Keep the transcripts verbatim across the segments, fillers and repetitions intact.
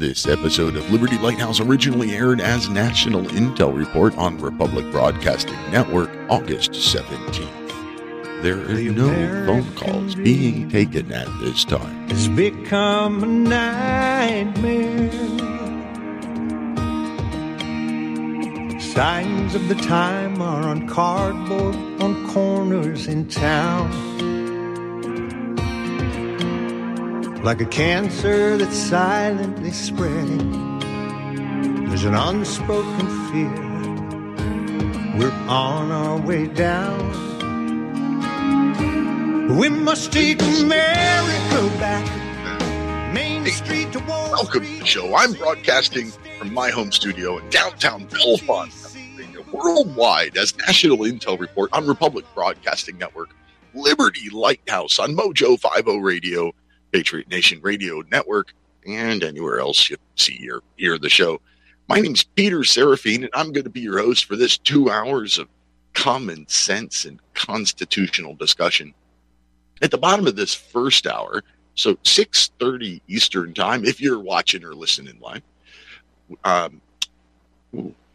This episode of Liberty Lighthouse originally aired as National Intel Report on Republic Broadcasting Network, August seventeenth. There are the no American phone calls being taken at this time. It's become a nightmare. Signs of the time are on cardboard on corners in town. Like a cancer that's silently spreading, there's an unspoken fear. We're on our way down. We must take America back. Main Street to Wall Street. Welcome to the show. I'm broadcasting from my home studio in downtown Bellefonte, worldwide as National Intel Report on Republic Broadcasting Network, Liberty Lighthouse on Mojo fifty Radio, Patriot Nation Radio Network, and anywhere else you see or hear the show. My name's Peter Serafine, and I'm going to be your host for this two hours of common sense and constitutional discussion. At the bottom of this first hour, so six thirty Eastern Time, if you're watching or listening live, um,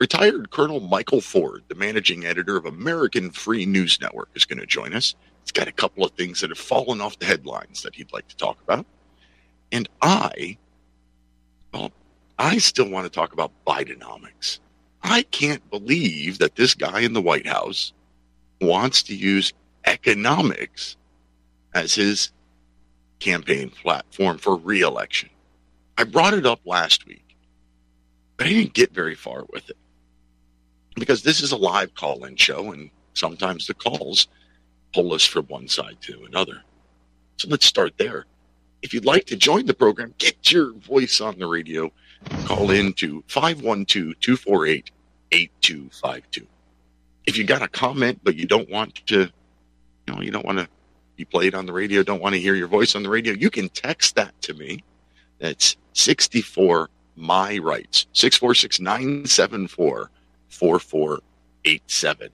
retired Colonel Michael Ford, the managing editor of American Free News Network, is going to join us. He's got a couple of things that have fallen off the headlines that he'd like to talk about. And I, well, I still want to talk about Bidenomics. I can't believe that this guy in the White House wants to use economics as his campaign platform for re-election. I brought it up last week, but I didn't get very far with it because this is a live call-in show, and sometimes the calls pull us from one side to another. So let's start there. If you'd like to join the program, get your voice on the radio, call in to five one two, two four eight, eight two five two. If you got a comment, but you don't want to, you know, you don't want to be played on the radio, don't want to hear your voice on the radio, you can text that to me. That's sixty-four my rights, six four six, nine seven four, four four eight seven.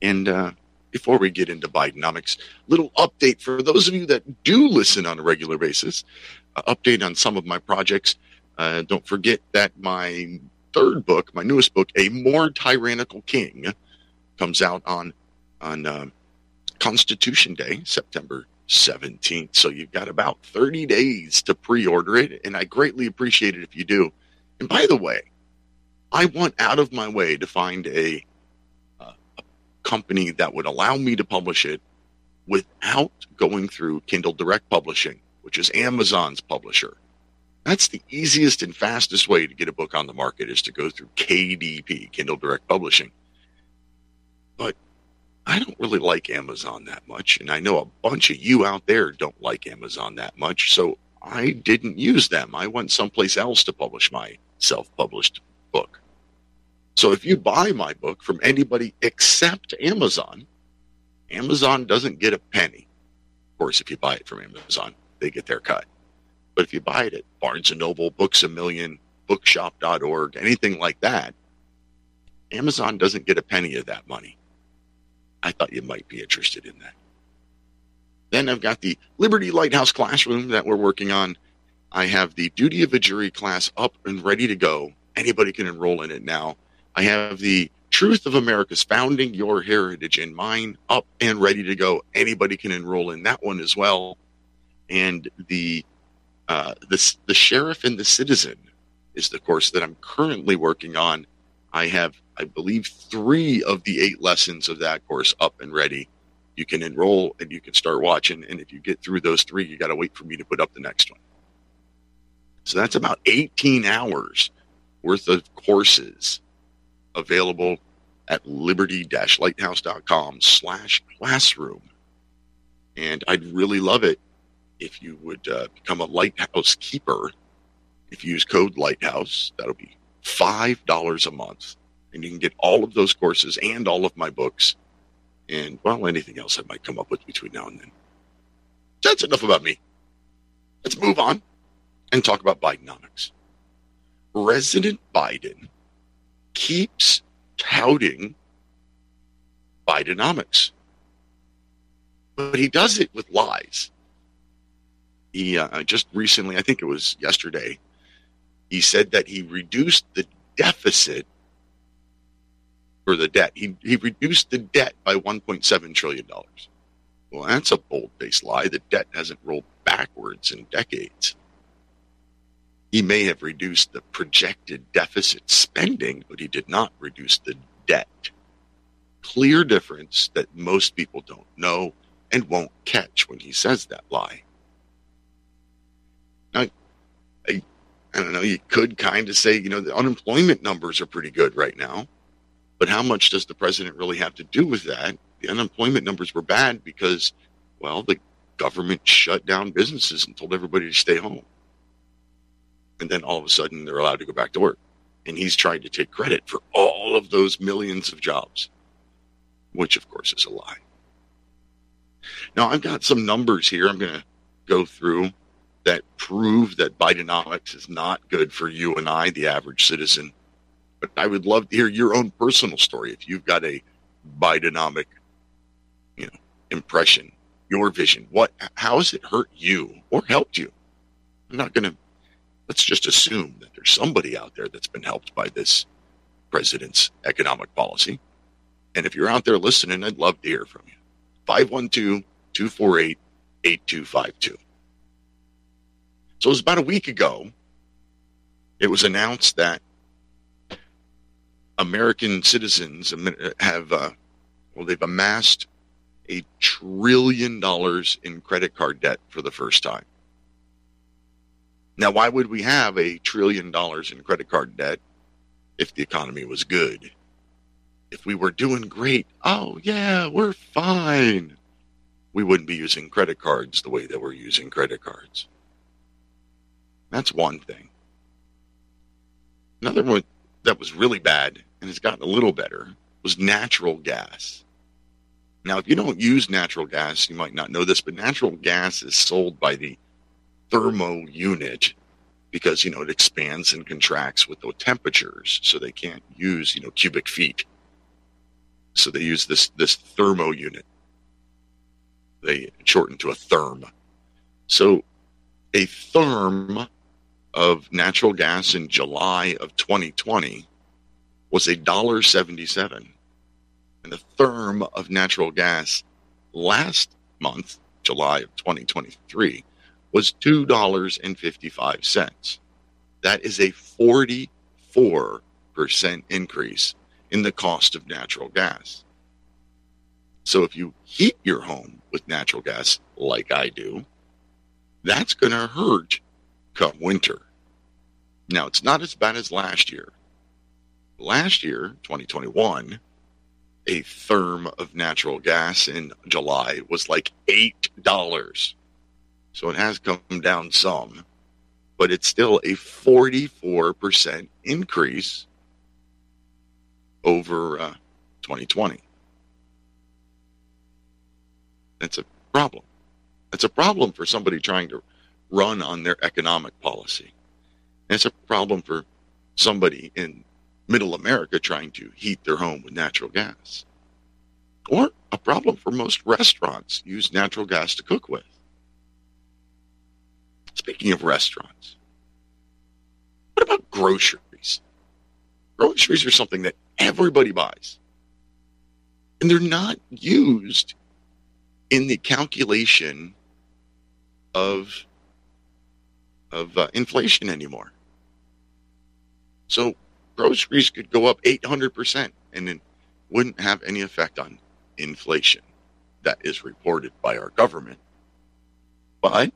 And, uh, before we get into Bidenomics, little update for those of you that do listen on a regular basis, uh, update on some of my projects. Uh, don't forget that my third book, my newest book, A More Tyrannical King, comes out on, on uh, Constitution Day, September seventeenth. So you've got about thirty days to pre-order it, and I greatly appreciate it if you do. And by the way, I went out of my way to find a company that would allow me to publish it without going through Kindle Direct Publishing, which is Amazon's publisher. That's the easiest and fastest way to get a book on the market, is to go through K D P, Kindle Direct Publishing. But I don't really like Amazon that much, and I know a bunch of you out there don't like Amazon that much, so I didn't use them. I went someplace else to publish my self-published book. So if you buy my book from anybody except Amazon, Amazon doesn't get a penny. Of course, if you buy it from Amazon, they get their cut. But if you buy it at Barnes and Noble, Books a Million, Bookshop dot org, anything like that, Amazon doesn't get a penny of that money. I thought you might be interested in that. Then I've got the Liberty Lighthouse classroom that we're working on. I have the Duty of a Jury class up and ready to go. Anybody can enroll in it now. I have the Truth of America's Founding, Your Heritage and Mine, up and ready to go. Anybody can enroll in that one as well. And the uh, the, the Sheriff and the Citizen is the course that I'm currently working on. I have, I believe, three of the eight lessons of that course up and ready. You can enroll and you can start watching. And if you get through those three, you got to wait for me to put up the next one. So that's about eighteen hours worth of courses available at liberty dash lighthouse dot com slash classroom. And I'd really love it if you would uh, become a Lighthouse Keeper. If you use code Lighthouse, that'll be five dollars a month. And you can get all of those courses and all of my books and, well, anything else I might come up with between now and then. That's enough about me. Let's move on and talk about Bidenomics. President Biden keeps touting Bidenomics, but he does it with lies. He uh, just recently, I think it was yesterday, He said that he reduced the deficit for the debt. He, he reduced the debt by one point seven trillion dollars. Well, that's a bold-faced lie. The debt hasn't rolled backwards in decades. He may have reduced the projected deficit spending, but he did not reduce the debt. Clear difference that most people don't know and won't catch when he says that lie. Now, I, I don't know, you could kind of say, you know, the unemployment numbers are pretty good right now, but how much does the president really have to do with that? The unemployment numbers were bad because, well, the government shut down businesses and told everybody to stay home. And then all of a sudden they're allowed to go back to work. And he's trying to take credit for all of those millions of jobs, which of course is a lie. Now I've got some numbers here I'm going to go through that prove that Bidenomics is not good for you and I, the average citizen. But I would love to hear your own personal story. If you've got a Bidenomic, you know, impression, your vision, what, how has it hurt you or helped you? I'm not going to, let's just assume that there's somebody out there that's been helped by this president's economic policy. And if you're out there listening, I'd love to hear from you. five one two, two four eight, eight two five two. So it was about a week ago, it was announced that American citizens have, uh, well, they've amassed a trillion dollars in credit card debt for the first time. Now, why would we have a trillion dollars in credit card debt if the economy was good? If we were doing great, oh, yeah, we're fine, we wouldn't be using credit cards the way that we're using credit cards. That's one thing. Another one that was really bad, and has gotten a little better, was natural gas. Now, if you don't use natural gas, you might not know this, but natural gas is sold by the thermo unit because, you know, it expands and contracts with the temperatures, so they can't use, you know, cubic feet. So they use this, this thermo unit. They shorten to a therm. So a therm of natural gas in July of twenty twenty was one dollar and seventy-seven cents. And the therm of natural gas last month, July of twenty twenty-three, was two dollars and fifty-five cents. That is a forty-four percent increase in the cost of natural gas. So if you heat your home with natural gas, like I do, that's going to hurt come winter. Now, it's not as bad as last year. Last year, twenty twenty-one, a therm of natural gas in July was like eight dollars. So it has come down some, but it's still a forty-four percent increase over uh, twenty twenty. That's a problem. That's a problem for somebody trying to run on their economic policy. And it's a problem for somebody in middle America trying to heat their home with natural gas. Or a problem for most restaurants use natural gas to cook with. Speaking of restaurants, what about groceries? Groceries are something that everybody buys, and they're not used in the calculation of, of uh, inflation anymore. So groceries could go up eight hundred percent, and it wouldn't have any effect on inflation that is reported by our government. But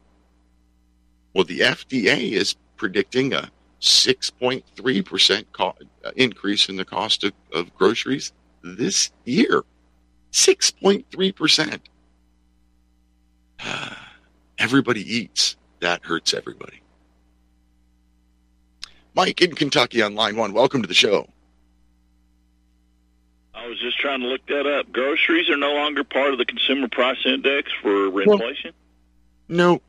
well, the F D A is predicting a six point three percent co- increase in the cost of, of groceries this year. six point three percent. Everybody eats. That hurts everybody. Mike in Kentucky on line one. Welcome to the show. I was just trying to look that up. Groceries are no longer part of the Consumer Price Index for inflation? Well, no.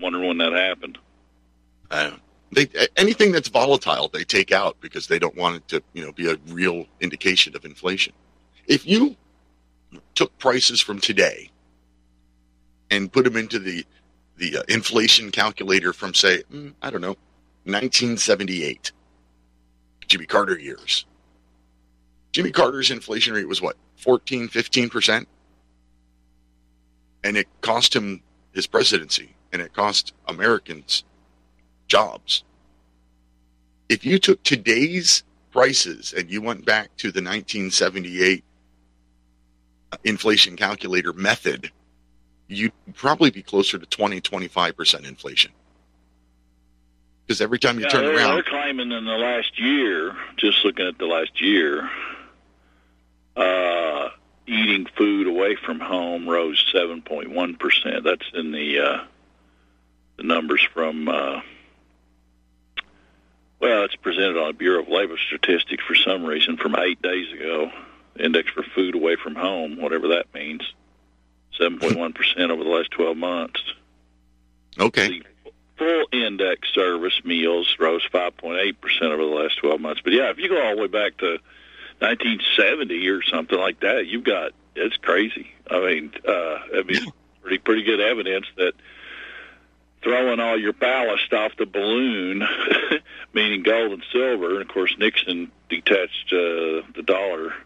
Wonder when that happened. Uh, they, anything that's volatile, they take out because they don't want it to, you know, be a real indication of inflation. If you took prices from today and put them into the the uh, inflation calculator from, say, mm, I don't know, nineteen seventy-eight, Jimmy Carter years. Jimmy Carter's inflation rate was what, fourteen, fifteen percent? And it cost him his presidency, and it cost Americans jobs. If you took today's prices and you went back to the nineteen seventy-eight inflation calculator method, you'd probably be closer to twenty, twenty-five percent inflation. Because every time you yeah, turn they're, around... They're claiming in the last year, just looking at the last year, uh, eating food away from home rose seven point one percent. That's in the, uh, the numbers from... Uh, well, it's presented on a Bureau of Labor Statistics for some reason from eight days ago. Index for food away from home, whatever that means. seven point one percent over the last twelve months. Okay. The full index service meals rose five point eight percent over the last twelve months. But, yeah, if you go all the way back to nineteen seventy or something like that, you've got – it's crazy. I mean, uh, I mean yeah. pretty, pretty good evidence that throwing all your ballast off the balloon, meaning gold and silver, and, of course, Nixon detached uh, the dollar –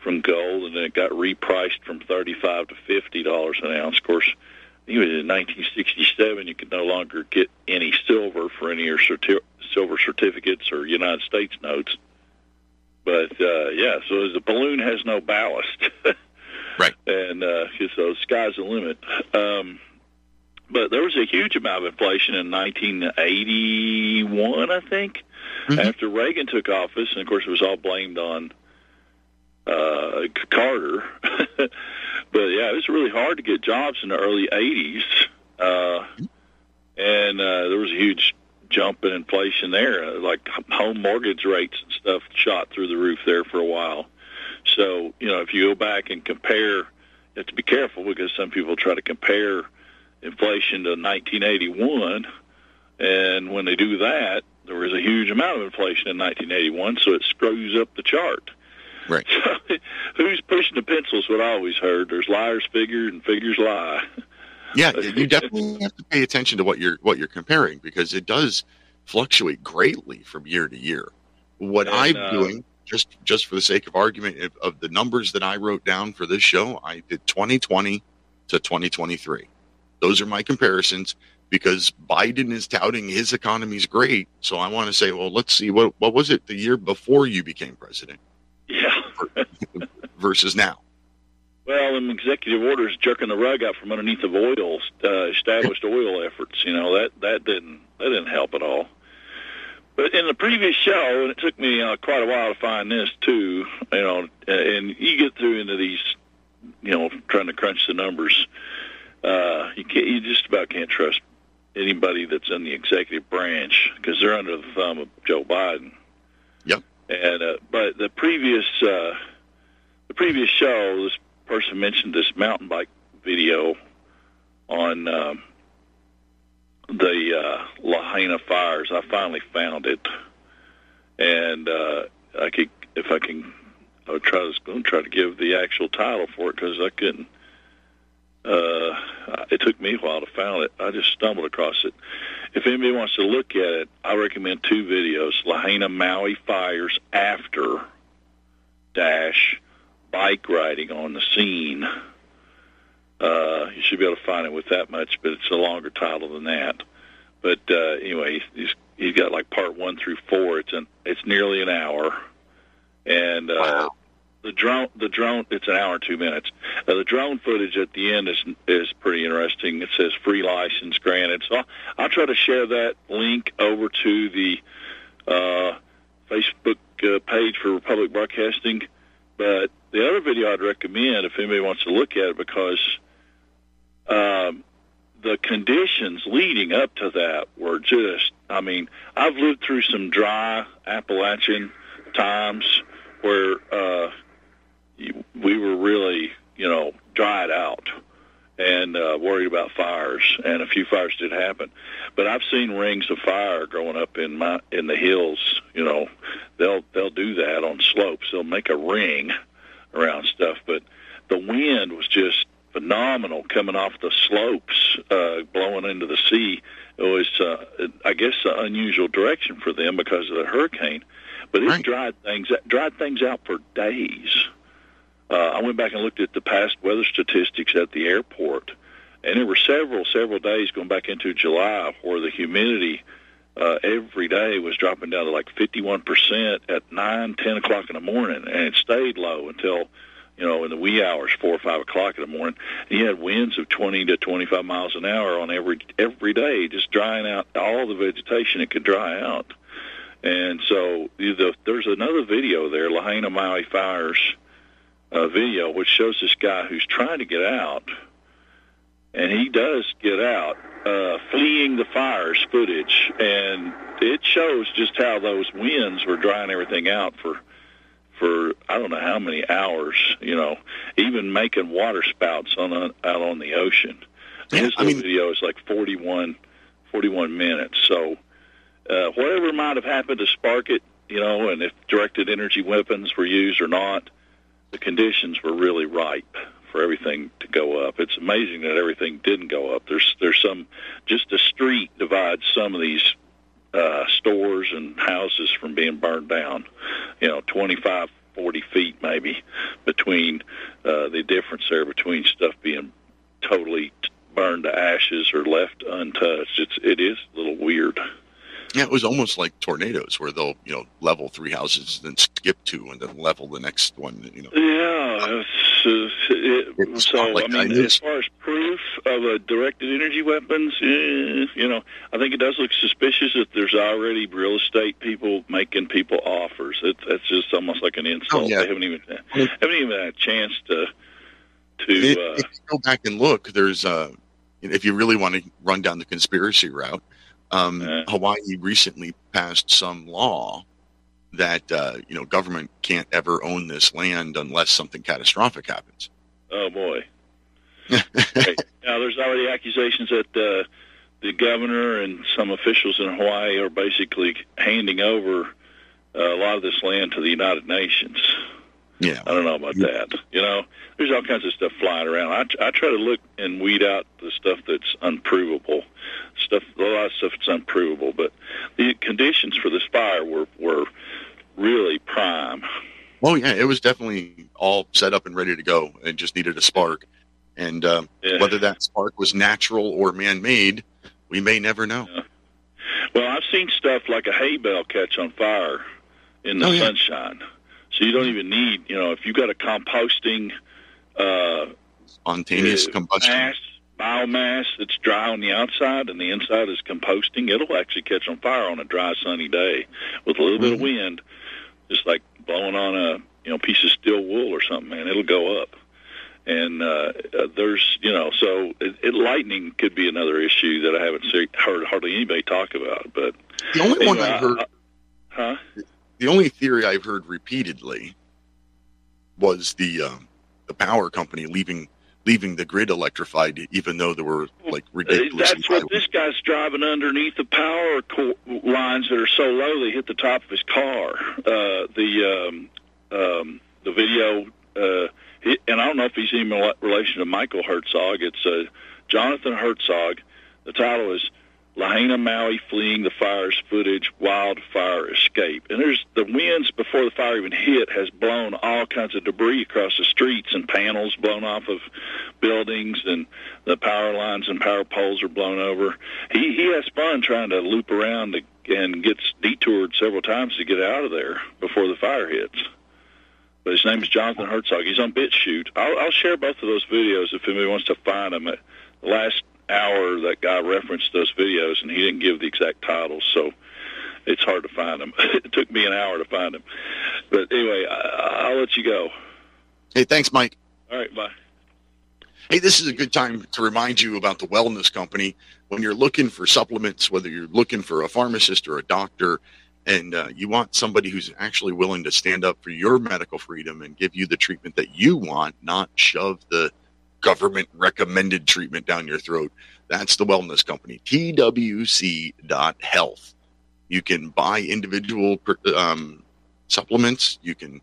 from gold, and then it got repriced from thirty-five to fifty dollars an ounce. Of course, even in nineteen sixty-seven, you could no longer get any silver for any of your certi- silver certificates or United States notes. But uh, yeah, so the balloon has no ballast, right? And uh, so the sky's the limit. Um, but there was a huge amount of inflation in nineteen eighty-one, I think, mm-hmm. after Reagan took office, and of course, it was all blamed on. Uh, Carter, but yeah, it was really hard to get jobs in the early eighties, uh, and uh, there was a huge jump in inflation there. Like home mortgage rates and stuff shot through the roof there for a while. So you know, if you go back and compare, you have to be careful because some people try to compare inflation to nineteen eighty-one, and when they do that, there was a huge amount of inflation in nineteen eighty-one, so it screws up the chart. Right. So, who's pushing the pencils? What I always heard: there's liars figure and figures lie. Yeah, you definitely have to pay attention to what you're what you're comparing because it does fluctuate greatly from year to year. What and, I'm uh, doing, just just for the sake of argument, of, of the numbers that I wrote down for this show, I did twenty twenty to twenty twenty-three. Those are my comparisons because Biden is touting his economy's great. So I want to say, well, let's see what what was it the year before you became president. Yeah. Versus now. Well, in executive orders, jerking the rug out from underneath of oil, uh, established oil efforts, you know, that, that didn't that didn't help at all. But in the previous show, and it took me uh, quite a while to find this too, you know, and you get through into these, you know, trying to crunch the numbers. Uh, you can't, you just about can't trust anybody that's in the executive branch because they're under the thumb of Joe Biden. Yep. And uh, but the previous uh, the previous show, this person mentioned this mountain bike video on um, the uh, Lahaina fires. I finally found it, and uh, I could if I can, I would try to going to try to give the actual title for it because I couldn't. Uh, it took me a while to find it. I just stumbled across it. If anybody wants to look at it, I recommend two videos, Lahaina Maui Fires After Dash Bike Riding on the Scene. Uh, you should be able to find it with that much, but it's a longer title than that. But uh, anyway, he's, he's got like part one through four. It's an, it's nearly an hour. And uh, wow. the drone, the drone, it's an hour and two minutes. Uh, the drone footage at the end is is pretty interesting. It says free license granted. So I'll, I'll try to share that link over to the uh, Facebook uh, page for Republic Broadcasting. But the other video I'd recommend, if anybody wants to look at it, because um, the conditions leading up to that were just, I mean, I've lived through some dry Appalachian times where uh, we were really, you know, dried out and uh, worried about fires, and a few fires did happen. But I've seen rings of fire growing up in my in the hills. You know, they'll they'll do that on slopes. They'll make a ring around stuff. But the wind was just phenomenal coming off the slopes, uh, blowing into the sea, It was, uh, I guess, an unusual direction for them because of the hurricane. But it right. dried things dried things out for days. Uh, I went back and looked at the past weather statistics at the airport, and there were several, several days going back into July where the humidity uh, every day was dropping down to like fifty-one percent at nine, ten o'clock in the morning, and it stayed low until, you know, in the wee hours, four or five o'clock in the morning. And you had winds of twenty to twenty-five miles an hour on every every day, just drying out all the vegetation it could dry out. And so the, there's another video there, Lahaina Maui Fires uh, video, which shows this guy who's trying to get out, and he does get out, uh, fleeing the fires footage, and it shows just how those winds were drying everything out for, for I don't know how many hours, you know, even making water spouts on a, out on the ocean. Yeah, this I mean, video is like forty-one, forty-one minutes, so... Uh, whatever might have happened to spark it, you know, and if directed energy weapons were used or not, the conditions were really ripe for everything to go up. It's amazing that everything didn't go up. There's there's some, just a street divides some of these uh, stores and houses from being burned down, you know, twenty-five, forty feet maybe between uh, the difference there between stuff being totally burned to ashes or left untouched. It's, it is a little weird. Yeah, it was almost like tornadoes where they'll, you know, level three houses, then skip two, and then level the next one, you know. Yeah. It's, uh, it, it's so, like I mean, as far as proof of a directed energy weapons, eh, you know, I think it does look suspicious that there's already real estate people making people offers. It, that's just almost like an insult. Oh, yeah. They haven't even, it, haven't even had a chance to... to it, uh, if you go back and look, there's, uh, if you really want to run down the conspiracy route, Um, uh, Hawaii recently passed some law that, uh, you know, government can't ever own this land unless something catastrophic happens. Oh, boy. Hey, now, there's already accusations that uh, the governor and some officials in Hawaii are basically handing over uh, a lot of this land to the United Nations. Yeah, I don't know about that. You know, there's all kinds of stuff flying around. I, I try to look and weed out the stuff that's unprovable. Stuff, a lot of stuff that's unprovable. But the conditions for this fire were were really prime. Oh yeah, it was definitely all set up and ready to go, and just needed a spark. And uh, yeah. whether that spark was natural or man-made, we may never know. Yeah. Well, I've seen stuff like a hay bale catch on fire in the oh, yeah. sunshine. So you don't even need, you know, if you've got a composting... Uh, Spontaneous uh, combustion. Mass, biomass that's dry on the outside and the inside is composting, it'll actually catch on fire on a dry, sunny day with a little bit mm-hmm. of wind, just like blowing on a you know piece of steel wool or something, man. It'll go up. And uh, there's, you know, so it, it, lightning could be another issue that I haven't see, heard hardly anybody talk about. But the only anyway, one I heard... I, huh? The only theory I've heard repeatedly was the uh, the power company leaving leaving the grid electrified, even though there were like ridiculous. That's what this guy's driving underneath the power co- lines that are so low they hit the top of his car. Uh, the um, um, the video, uh, he, and I don't know if he's in relation to Michael Herzog. It's uh, Jonathan Herzog. The title is Lahaina, Maui, fleeing the fires footage, wildfire escape. And there's the winds before the fire even hit has blown all kinds of debris across the streets and panels blown off of buildings and the power lines and power poles are blown over. He he has fun trying to loop around and gets detoured several times to get out of there before the fire hits. But his name is Jonathan Herzog. He's on BitChute. I'll, I'll share both of those videos if anybody wants to find them. At last hour that guy referenced those videos and he didn't give the exact titles, so it's hard to find them. It took me an hour to find them, but anyway, I, I'll let you go. Hey, thanks, Mike. All right, bye. Hey, this is a good time to remind you about the Wellness Company. When you're looking for supplements, whether you're looking for a pharmacist or a doctor, and uh, you want somebody who's actually willing to stand up for your medical freedom and give you the treatment that you want, not shove the government recommended treatment down your throat. That's the Wellness Company, T W C dot health. You can buy individual um, supplements, you can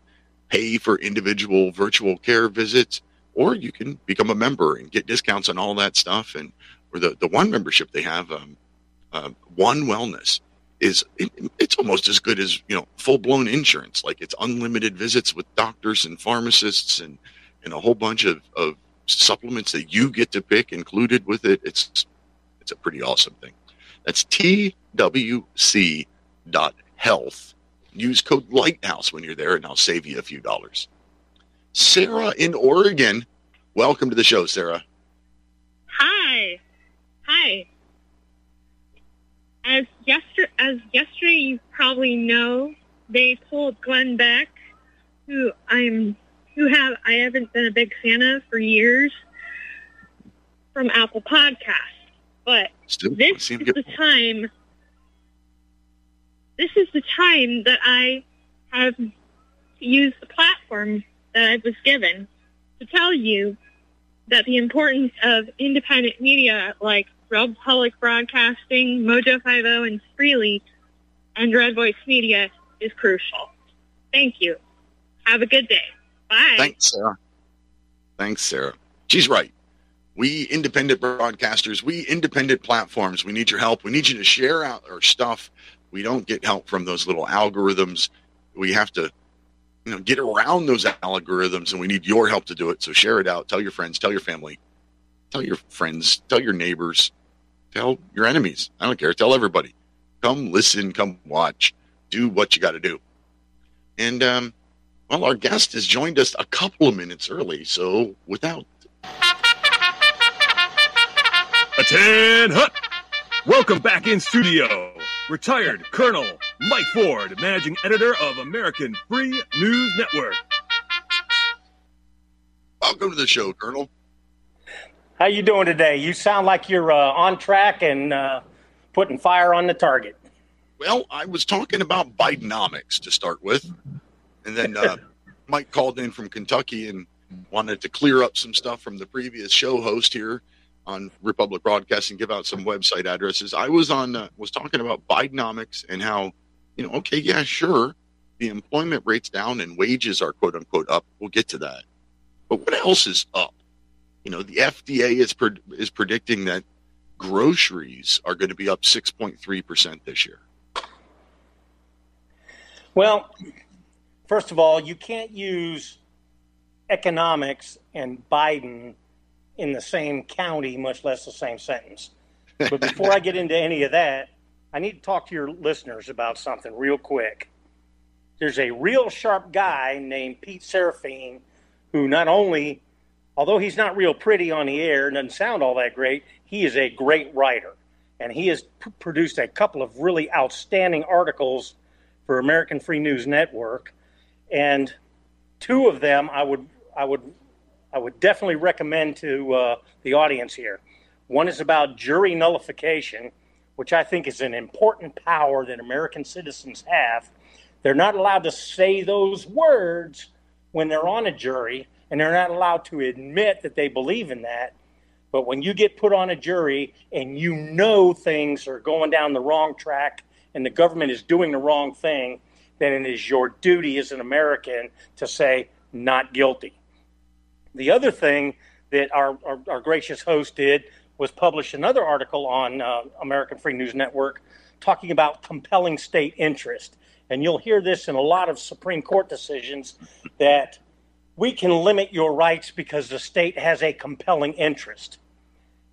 pay for individual virtual care visits, or you can become a member and get discounts on all that stuff. And or the, the one membership they have, um, uh, One Wellness is it, it's almost as good as, you know, full blown insurance. Like, it's unlimited visits with doctors and pharmacists and, and a whole bunch of, of supplements that you get to pick included with it. It's, it's a pretty awesome thing. That's T W C dot health. Use code Lighthouse when you're there, and I'll save you a few dollars. Sarah in Oregon, welcome to the show, Sarah. Hi. Hi. As yester as yesterday, you probably know, they pulled Glenn Beck, who I'm who have I haven't been a big fan of for years, from Apple Podcasts. But Still, this is the time. This is the time that I have used the platform that I was given to tell you that the importance of independent media like Real Public Broadcasting, Mojo fifty, and Freely, and Red Voice Media is crucial. Thank you. Have a good day. Bye. Thanks, Sarah. Thanks, Sarah. She's right. We independent broadcasters, we independent platforms, we need your help. We need you to share out our stuff. We don't get help from those little algorithms. We have to, you know, get around those algorithms, and we need your help to do it. So share it out. Tell your friends. Tell your family. Tell your friends. Tell your neighbors. Tell your enemies. I don't care. Tell everybody. Come listen. Come watch. Do what you got to do. And, um, well, our guest has joined us a couple of minutes early, so without... Attend hut! Welcome back in studio. Retired Colonel Mike Ford, managing editor of American Free News Network. Welcome to the show, Colonel. How you doing today? You sound like you're uh, on track and uh, putting fire on the target. Well, I was talking about Bidenomics to start with, and then uh, Mike called in from Kentucky and wanted to clear up some stuff from the previous show host here on Republic Broadcasting, give out some website addresses. I was on, uh, was talking about Bidenomics and how, you know, okay, yeah, sure, the employment rate's down and wages are quote unquote up. We'll get to that, but what else is up? You know, the F D A is pre- is predicting that groceries are going to be up six point three percent this year. Well, first of all, you can't use economics and Biden in the same county, much less the same sentence. But before I get into any of that, I need to talk to your listeners about something real quick. There's a real sharp guy named Pete Serafine who not only, although he's not real pretty on the air and doesn't sound all that great, he is a great writer. And he has p- produced a couple of really outstanding articles for American Free News Network. And two of them I would I would I would definitely recommend to uh, the audience here. One is about jury nullification, which I think is an important power that American citizens have. They're not allowed to say those words when they're on a jury, and they're not allowed to admit that they believe in that. But when you get put on a jury and you know things are going down the wrong track and the government is doing the wrong thing, then it is your duty as an American to say not guilty. The other thing that our, our, our gracious host did was publish another article on uh, American Free News Network talking about compelling state interest. And you'll hear this in a lot of Supreme Court decisions, that we can limit your rights because the state has a compelling interest.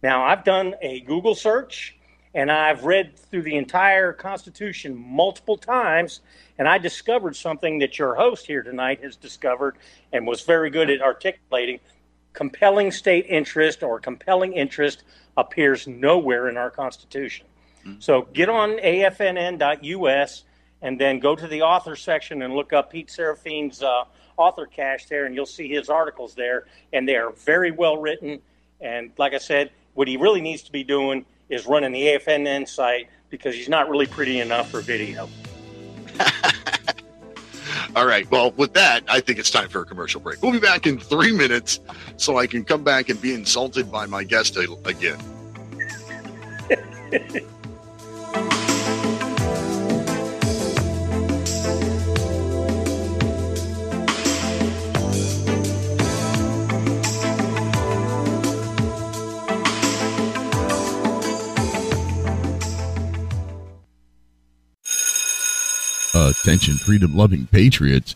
Now, I've done a Google search, and I've read through the entire Constitution multiple times, and I discovered something that your host here tonight has discovered and was very good at articulating. Compelling state interest or compelling interest appears nowhere in our Constitution. Mm-hmm. So get on A F N N dot U S and then go to the author section and look up Pete Serafine's uh, author cache there, and you'll see his articles there, and they are very well written. And like I said, what he really needs to be doing is running the A F N N site, because he's not really pretty enough for video. All right. Well, with that, I think it's time for a commercial break. We'll be back in three minutes so I can come back and be insulted by my guest again. attention freedom-loving patriots,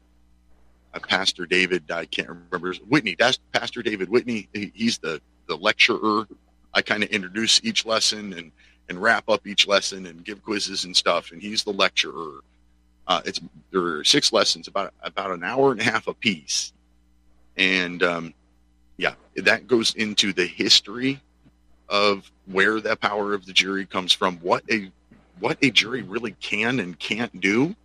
uh, Pastor David. I can't remember Whitney. That's Pastor David Whitney. He, he's the, the lecturer. I kind of introduce each lesson and, and wrap up each lesson and give quizzes and stuff. And he's the lecturer. Uh, it's there are six lessons, about about an hour and a half apiece, and um, yeah, that goes into the history of where the power of the jury comes from, what a what a jury really can and can't do,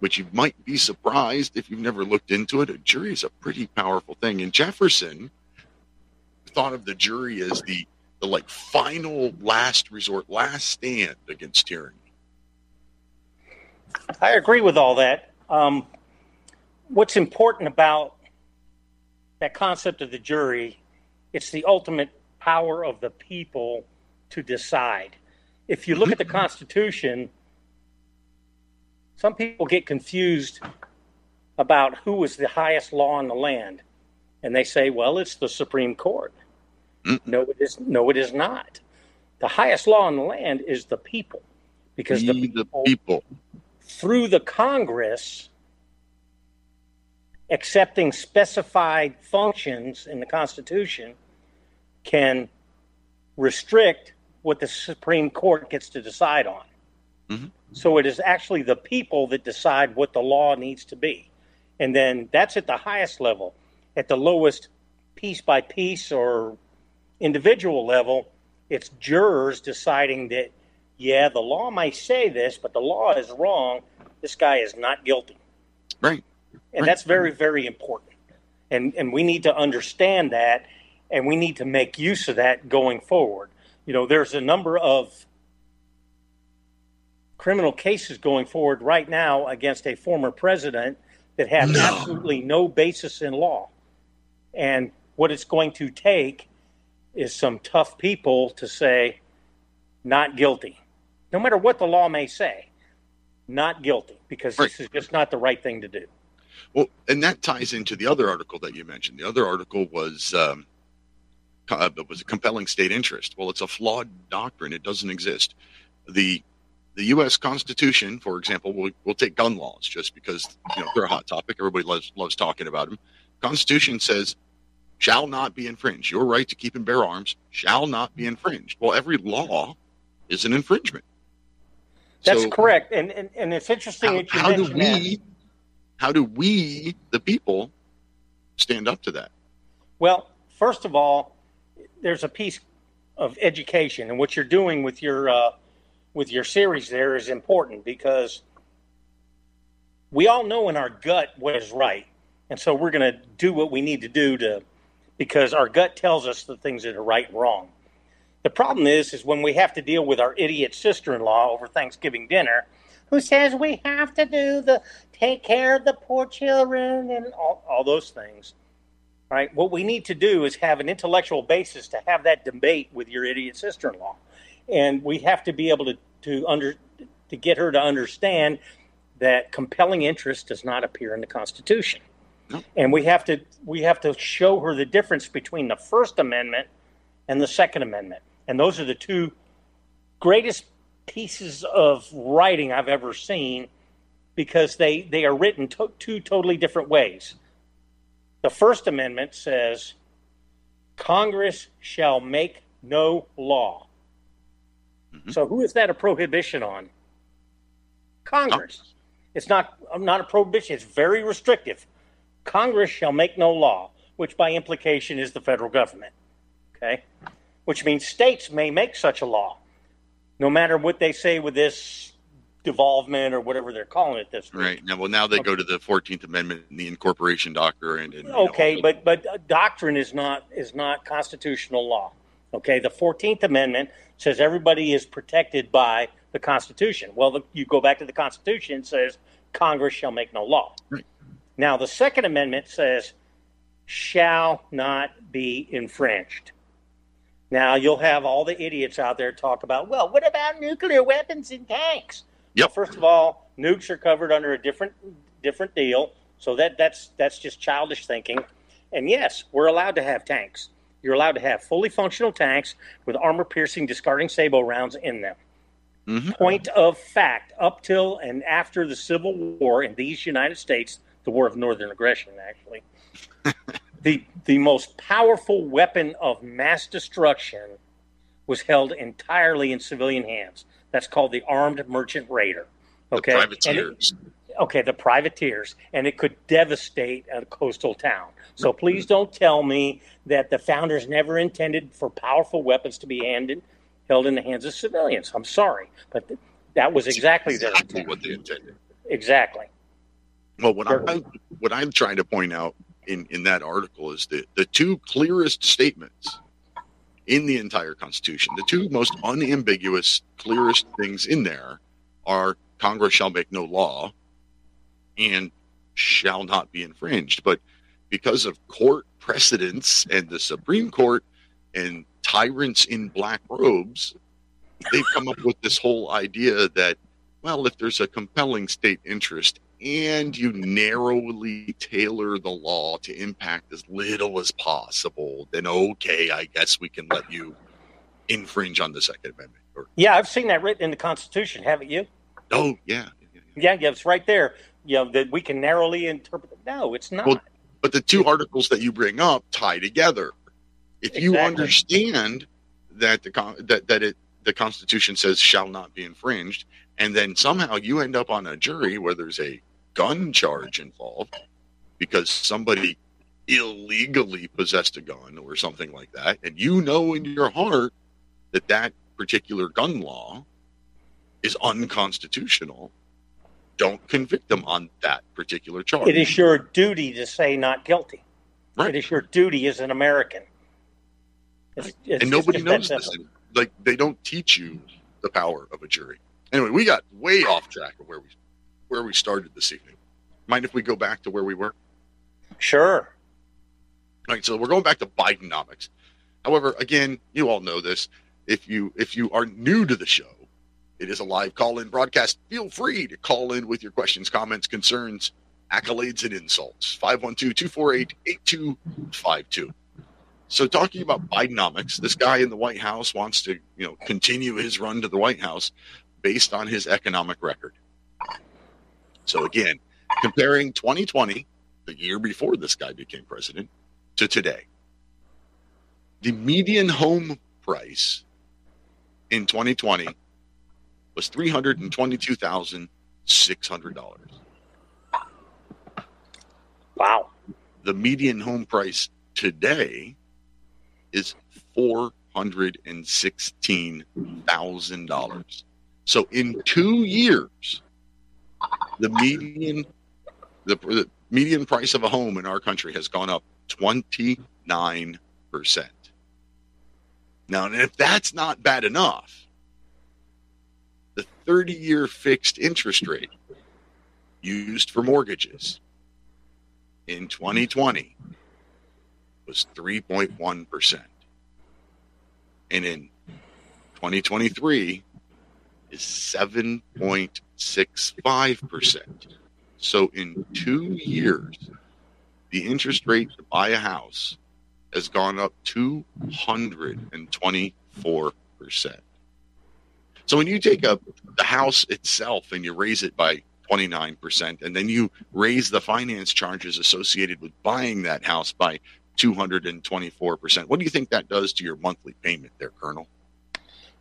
which you might be surprised if you've never looked into it. A jury is a pretty powerful thing. And Jefferson thought of the jury as the, the like final last resort, last stand against tyranny. I agree with all that. Um, what's important about that concept of the jury, it's the ultimate power of the people to decide. If you look at the Constitution, some people get confused about who is the highest law in the land. And they say, well, it's the Supreme Court. Mm-hmm. No, it is, no, it is not. The highest law in the land is the people. Because the people, the people, through the Congress, accepting specified functions in the Constitution, can restrict what the Supreme Court gets to decide on. Mm-hmm. So it is actually the people that decide what the law needs to be. And then that's at the highest level. At the lowest, piece by piece or individual level, it's jurors deciding that, yeah, the law might say this, but the law is wrong. This guy is not guilty. Right. And that's very, very important. And and we need to understand that, and we need to make use of that going forward. You know, there's a number of criminal cases going forward right now against a former president that have no. absolutely no basis in law. And what it's going to take is some tough people to say, not guilty. No matter what the law may say, not guilty, because right. this is just not the right thing to do. Well, and that ties into the other article that you mentioned. The other article was um, uh, was a compelling state interest. Well, it's a flawed doctrine. It doesn't exist. The the U S Constitution, for example, we'll, we'll take gun laws just because you know they're a hot topic. Everybody loves, loves talking about them. Constitution says, shall not be infringed. Your right to keep and bear arms shall not be infringed. Well, every law is an infringement. That's so, correct. And, and and it's interesting how, that you how do we, that. How do we, the people, stand up to that? Well, first of all, there's a piece of education, and what you're doing with your uh, with your series there is important because we all know in our gut what is right, and so we're going to do what we need to do to because our gut tells us the things that are right and wrong. The problem is, is when we have to deal with our idiot sister-in-law over Thanksgiving dinner, who says we have to do the take care of the poor children and all, all those things, right? What we need to do is have an intellectual basis to have that debate with your idiot sister-in-law, and we have to be able to to under to get her to understand that compelling interest does not appear in the Constitution, and we have to we have to show her the difference between the First Amendment and the Second Amendment. And those are the two greatest pieces of writing I've ever seen because they, they are written to, two totally different ways. The First Amendment says, Congress shall make no law. Mm-hmm. So who is that a prohibition on? Congress. Oh. It's not, not a prohibition. It's very restrictive. Congress shall make no law, which by implication is the federal government. Okay, which means states may make such a law, no matter what they say with this devolvement or whatever they're calling it this week. Right. Now, well, now they okay. go to the fourteenth Amendment and the Incorporation Doctrine. And, and, okay, know, but but doctrine is not is not constitutional law. Okay, the fourteenth Amendment says everybody is protected by the Constitution. Well, the, you go back to the Constitution and says Congress shall make no law. Right. Now, the Second Amendment says shall not be infringed. Now, you'll have all the idiots out there talk about, well, what about nuclear weapons and tanks? Yep. Well, first of all, nukes are covered under a different different deal, so that, that's that's just childish thinking. And yes, we're allowed to have tanks. You're allowed to have fully functional tanks with armor-piercing, discarding sabo rounds in them. Mm-hmm. Point of fact, up till and after the Civil War in these United States, the War of Northern Aggression, actually, The the most powerful weapon of mass destruction was held entirely in civilian hands. That's called the armed merchant raider. Okay, the privateers. It, okay, the privateers, and it could devastate a coastal town. So please don't tell me that the founders never intended for powerful weapons to be handed, held in the hands of civilians. I'm sorry, but th- that was exactly, exactly what they intended. Exactly. Well, what I'm I, what I'm trying to point out In, in that article is the, the two clearest statements in the entire Constitution, the two most unambiguous, clearest things in there are Congress shall make no law and shall not be infringed. But because of court precedents and the Supreme Court and tyrants in black robes, they've come up with this whole idea that, well, if there's a compelling state interest and you narrowly tailor the law to impact as little as possible, then okay, I guess we can let you infringe on the Second Amendment. Or- yeah, I've seen that written in the Constitution, haven't you? Oh, yeah. Yeah, yeah, yeah it's right there. You know, that we can narrowly interpret. No, it's not. Well, but the two articles that you bring up tie together. If exactly. you understand that the that, that it the Constitution says shall not be infringed, and then somehow you end up on a jury where there's a gun charge involved because somebody illegally possessed a gun or something like that, and you know in your heart that that particular gun law is unconstitutional, don't convict them on that particular charge. It is your duty to say not guilty. Right. It is your duty as an American. It's, right. it's, and nobody knows this. Like, they don't teach you the power of a jury. Anyway, we got way off track of where we where we started this evening. Mind if we go back to where we were? Sure. All right, so we're going back to Bidenomics. However, again, you all know this. If you if you are new to the show, it is a live call-in broadcast. Feel free to call in with your questions, comments, concerns, accolades, and insults. five one two, two four eight, eight two five two. So talking about Bidenomics, this guy in the White House wants to, you know, continue his run to the White House based on his economic record. So again, comparing twenty twenty, the year before this guy became president, to today. The median home price in twenty twenty was three hundred twenty-two thousand six hundred dollars. Wow. The median home price today is four hundred sixteen thousand dollars. So in two years, the median the, the median price of a home in our country has gone up twenty-nine percent. Now, and if that's not bad enough, the thirty-year fixed interest rate used for mortgages in twenty twenty was three point one percent. And in twenty twenty-three is seven point six five percent. So in two years, the interest rate to buy a house has gone up two hundred twenty-four percent. So when you take up the house itself and you raise it by twenty-nine percent, and then you raise the finance charges associated with buying that house by two hundred twenty-four percent, what do you think that does to your monthly payment there, Colonel?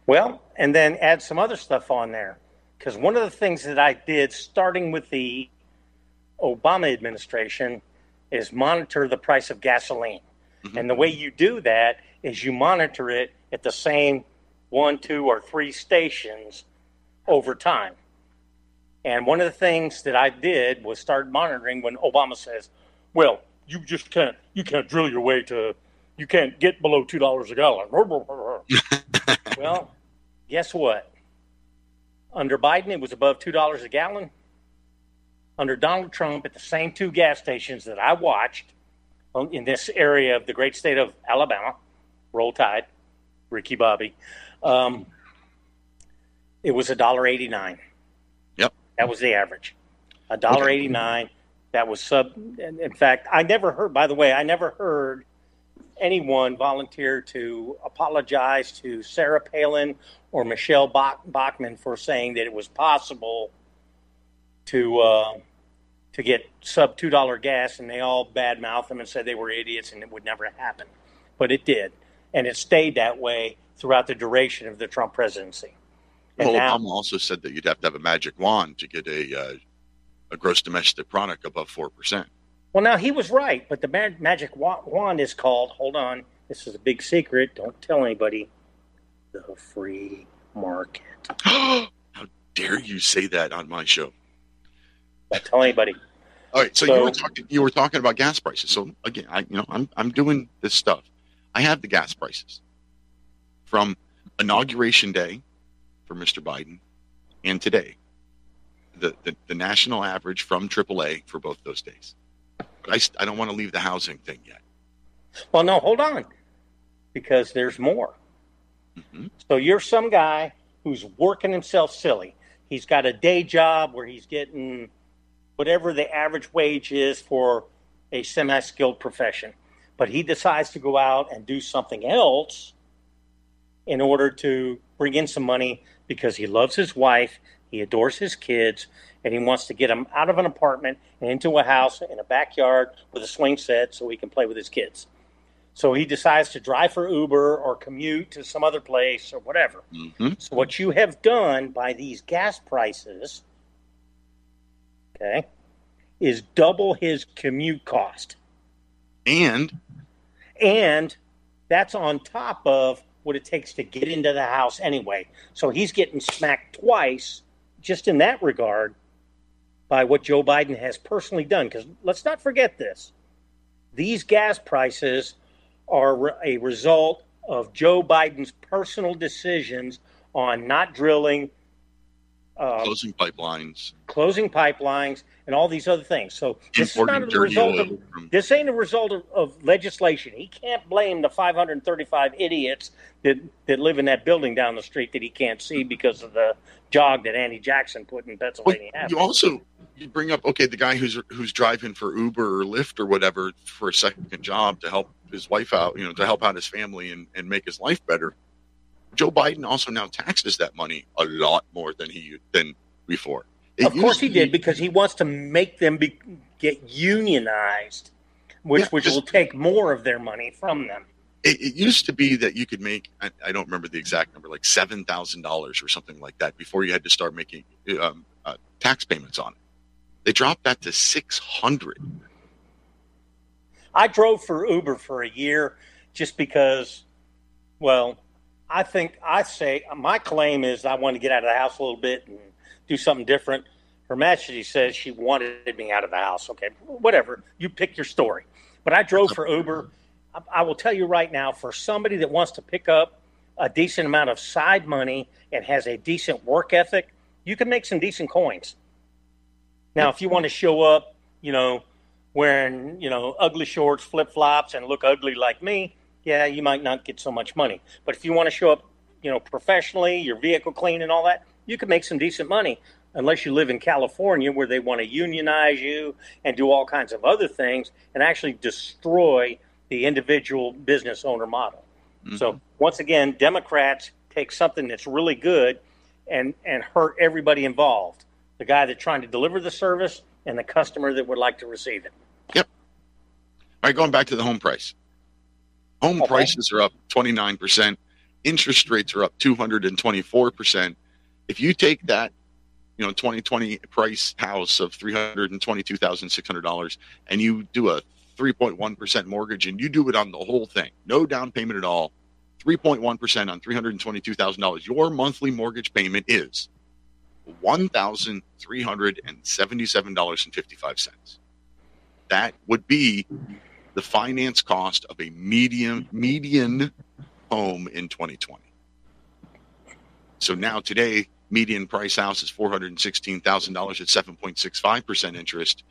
Well, and then add some other stuff on there. Because one of the things that I did, starting with the Obama administration, is monitor the price of gasoline. Mm-hmm. And the way you do that is you monitor it at the same one, two, or three stations over time. And one of the things that I did was start monitoring when Obama says, well, you just can't, you can't drill your way to, you can't get below two dollars a gallon. Well, guess what? Under Biden, it was above two dollars a gallon. Under Donald Trump, at the same two gas stations that I watched in this area of the great state of Alabama, Roll Tide, Ricky Bobby, um, it was one dollar and eighty-nine cents. Yep. That was the average. one dollar and eighty-nine cents. Okay. That was sub. In fact, I never heard, by the way, I never heard anyone volunteer to apologize to Sarah Palin or Michelle Bach- Bachmann for saying that it was possible to uh, to get sub two dollars gas, and they all badmouthed them and said they were idiots and it would never happen. But it did, and it stayed that way throughout the duration of the Trump presidency. And well, now, Obama also said that you'd have to have a magic wand to get a uh, a gross domestic product above four percent. Well, now, he was right, but the ma- magic wa- wand is called, hold on, this is a big secret, don't tell anybody, the free market. How dare you say that on my show? Don't tell anybody. All right, so, so you were talking you were talking about gas prices. So again, I you know, I'm I'm doing this stuff. I have the gas prices from Inauguration Day for Mister Biden and today. The the, the national average from triple A for both those days. But I I don't want to leave the housing thing yet. Well, no, hold on. Because there's more. Mm-hmm. So you're some guy who's working himself silly. He's got a day job where he's getting whatever the average wage is for a semi-skilled profession. But he decides to go out and do something else in order to bring in some money because he loves his wife, he adores his kids, and he wants to get them out of an apartment and into a house in a backyard with a swing set so he can play with his kids. So he decides to drive for Uber or commute to some other place or whatever. Mm-hmm. So what you have done by these gas prices, okay, is double his commute cost. And? And that's on top of what it takes to get into the house anyway. So he's getting smacked twice just in that regard by what Joe Biden has personally done. Because let's not forget this. These gas prices are a result of Joe Biden's personal decisions on not drilling, um, closing pipelines, closing pipelines, and all these other things. So this is not a result of this ain't a result of, of legislation. He can't blame the five hundred thirty-five idiots that that live in that building down the street that he can't see because of the jog that Andy Jackson put in Pennsylvania. Well, you also you bring up, okay, the guy who's who's driving for Uber or Lyft or whatever for a second job to help his wife out, you know, to help out his family and, and make his life better. Joe Biden also now taxes that money a lot more than he than before. It of course he did, be, because he wants to make them be, get unionized, which yeah, which just, will take more of their money from them. It, it used to be that you could make, I, I don't remember the exact number, like seven thousand dollars or something like that before you had to start making um, uh, tax payments on it. They dropped that to six hundred dollars. I drove for Uber for a year just because, well, I think I say my claim is I wanted to get out of the house a little bit and do something different. Her Majesty says she wanted me out of the house. Okay, whatever. You pick your story. But I drove for Uber. I will tell you right now, for somebody that wants to pick up a decent amount of side money and has a decent work ethic, you can make some decent coins. Now, if you want to show up, you know, wearing, you know, ugly shorts, flip-flops, and look ugly like me, yeah, you might not get so much money. But if you want to show up, you know, professionally, your vehicle clean and all that, you can make some decent money, unless you live in California where they want to unionize you and do all kinds of other things and actually destroy the individual business owner model. Mm-hmm. So once again, Democrats take something that's really good and, and hurt everybody involved, the guy that's trying to deliver the service and the customer that would like to receive it. Yep. All right, going back to the home price. Home okay. prices are up twenty-nine percent. Interest rates are up two hundred twenty-four percent. If you take that, you know, twenty twenty price house of three hundred twenty-two thousand six hundred dollars and you do a three point one percent mortgage and you do it on the whole thing, no down payment at all, three point one percent on three hundred twenty-two thousand dollars, your monthly mortgage payment is one thousand three hundred seventy-seven dollars and fifty-five cents. That would be the finance cost of a medium median home in twenty twenty. So now today, median price house is four hundred sixteen thousand dollars at seven point six five percent interest.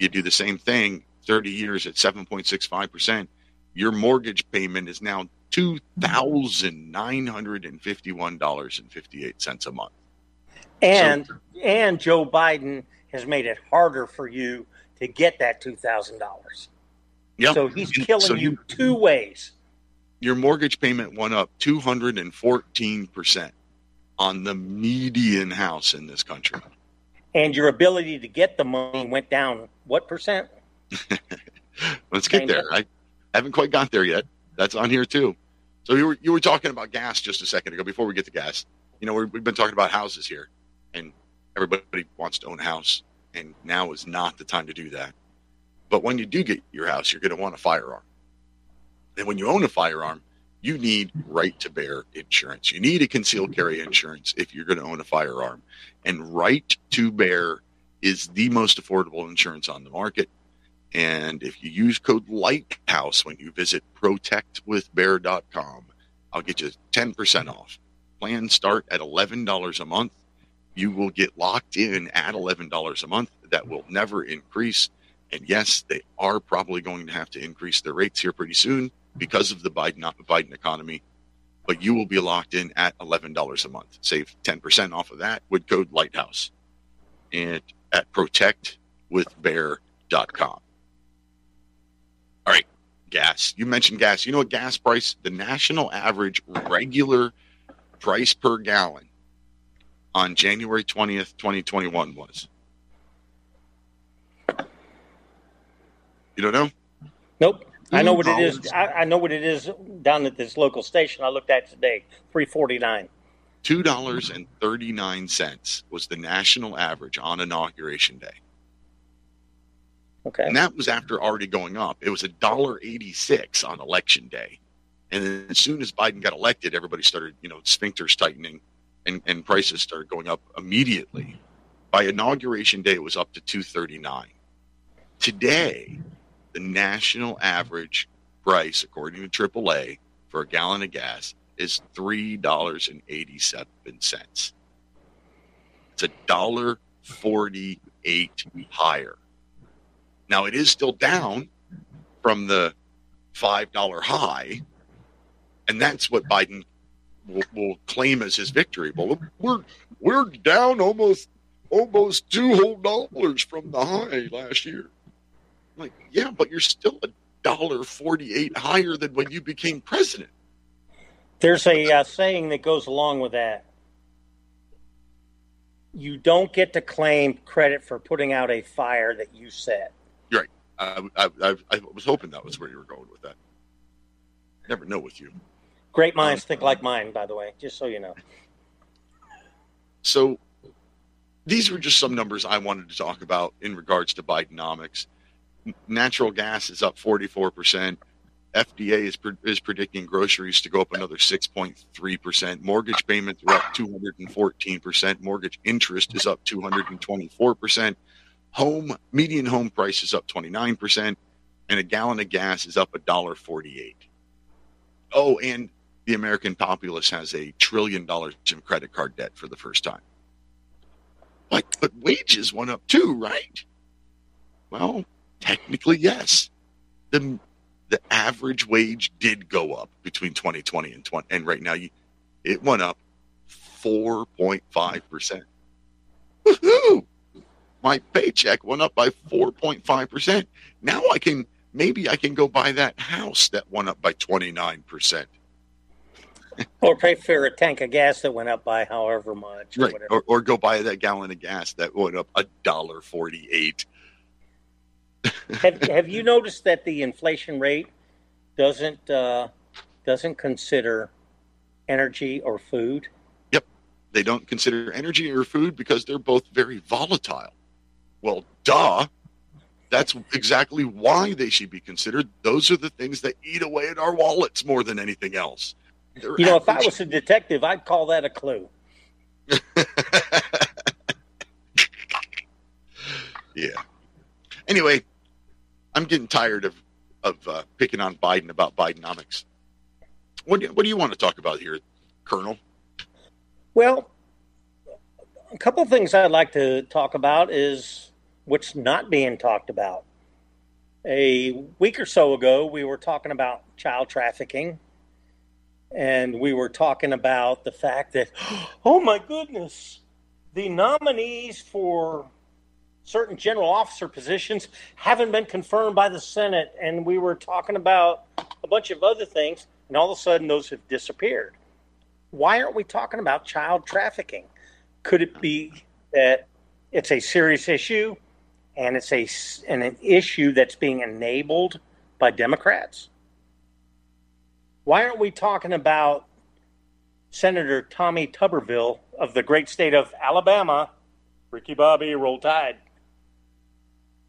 You do the same thing, thirty years at seven point six five percent. Your mortgage payment is now two thousand nine hundred fifty-one dollars and fifty-eight cents a month. And so, and Joe Biden has made it harder for you to get that two thousand dollars. Yep. So he's killing so you, you two ways. Your mortgage payment went up two hundred fourteen percent on the median house in this country. And your ability to get the money went down what percent? Let's get there. I haven't quite got there yet. That's on here too. So you were you were talking about gas just a second ago before we get to gas. You know, we're, we've been talking about houses here, and everybody wants to own a house, and now is not the time to do that. But when you do get your house, you're going to want a firearm. And when you own a firearm, you need right to bear insurance. You need a concealed carry insurance if you're going to own a firearm. And right to bear is the most affordable insurance on the market. And if you use code LIGHTHOUSE when you visit protect with bear dot com, I'll get you ten percent off. Plans start at eleven dollars a month. You will get locked in at eleven dollars a month. That will never increase. And yes, they are probably going to have to increase their rates here pretty soon because of the Biden, Biden economy. But you will be locked in at eleven dollars a month. Save ten percent off of that with code LIGHTHOUSE and at protect with bear dot com. All right, gas. You mentioned gas. You know what gas price, the national average regular price per gallon on January twentieth, twenty twenty-one was? You don't know? Nope. I know what it is. I, I know what it is down at this local station I looked at today, three forty-nine. two dollars and thirty-nine cents was the national average on Inauguration Day. Okay. And that was after already going up. It was one dollar and eighty-six cents on Election Day. And then as soon as Biden got elected, everybody started, you know, sphincters tightening and, and prices started going up immediately. By Inauguration Day, it was up to two dollars and thirty-nine cents. Today, the national average price, according to triple A, for a gallon of gas is three dollars and eighty-seven cents. It's one dollar and forty-eight cents higher. Now, it is still down from the five dollar high, and that's what Biden will, will claim as his victory. Well, we're we're down almost almost two whole dollars from the high last year. I'm like, yeah, but you're still a dollar forty-eight higher than when you became president. There's a uh, saying that goes along with that. You don't get to claim credit for putting out a fire that you set. You're right. I, I, I, I was hoping that was where you were going with that. Never know with you. Great minds um, think like mine, by the way, just so you know. So these were just some numbers I wanted to talk about in regards to Bidenomics. Natural gas is up forty-four percent. F D A is pre- is predicting groceries to go up another six point three percent. Mortgage payments are up two hundred fourteen percent. Mortgage interest is up two hundred twenty-four percent. Home median home price is up twenty-nine percent, and a gallon of gas is up one dollar forty-eight. Oh, and the American populace has a trillion dollars in credit card debt for the first time. Like, but wages went up too, right? Well, technically, yes. The The average wage did go up between twenty twenty and twenty, and right now you, it went up four point five percent. Woohoo! My paycheck went up by four point five percent. Now I can, maybe I can go buy that house that went up by twenty-nine percent. Or pay for a tank of gas that went up by however much. Or right, or, or go buy that gallon of gas that went up one dollar forty-eight. have, have you noticed that the inflation rate doesn't uh, doesn't consider energy or food? Yep. They don't consider energy or food because they're both very volatile. Well, duh. That's exactly why they should be considered. Those are the things that eat away at our wallets more than anything else. They're you know, average. If I was a detective, I'd call that a clue. Yeah. Anyway, I'm getting tired of of uh, picking on Biden about Bidenomics. What do, what do you want to talk about here, Colonel? Well, a couple of things I'd like to talk about is what's not being talked about. A week or so ago, we were talking about child trafficking, and we were talking about the fact that, oh my goodness, the nominees for certain general officer positions haven't been confirmed by the Senate, and we were talking about a bunch of other things, and all of a sudden those have disappeared. Why aren't we talking about child trafficking? Could it be that it's a serious issue, and it's a and an issue that's being enabled by Democrats? Why aren't we talking about Senator Tommy Tuberville of the great state of Alabama, Ricky Bobby, Roll Tide,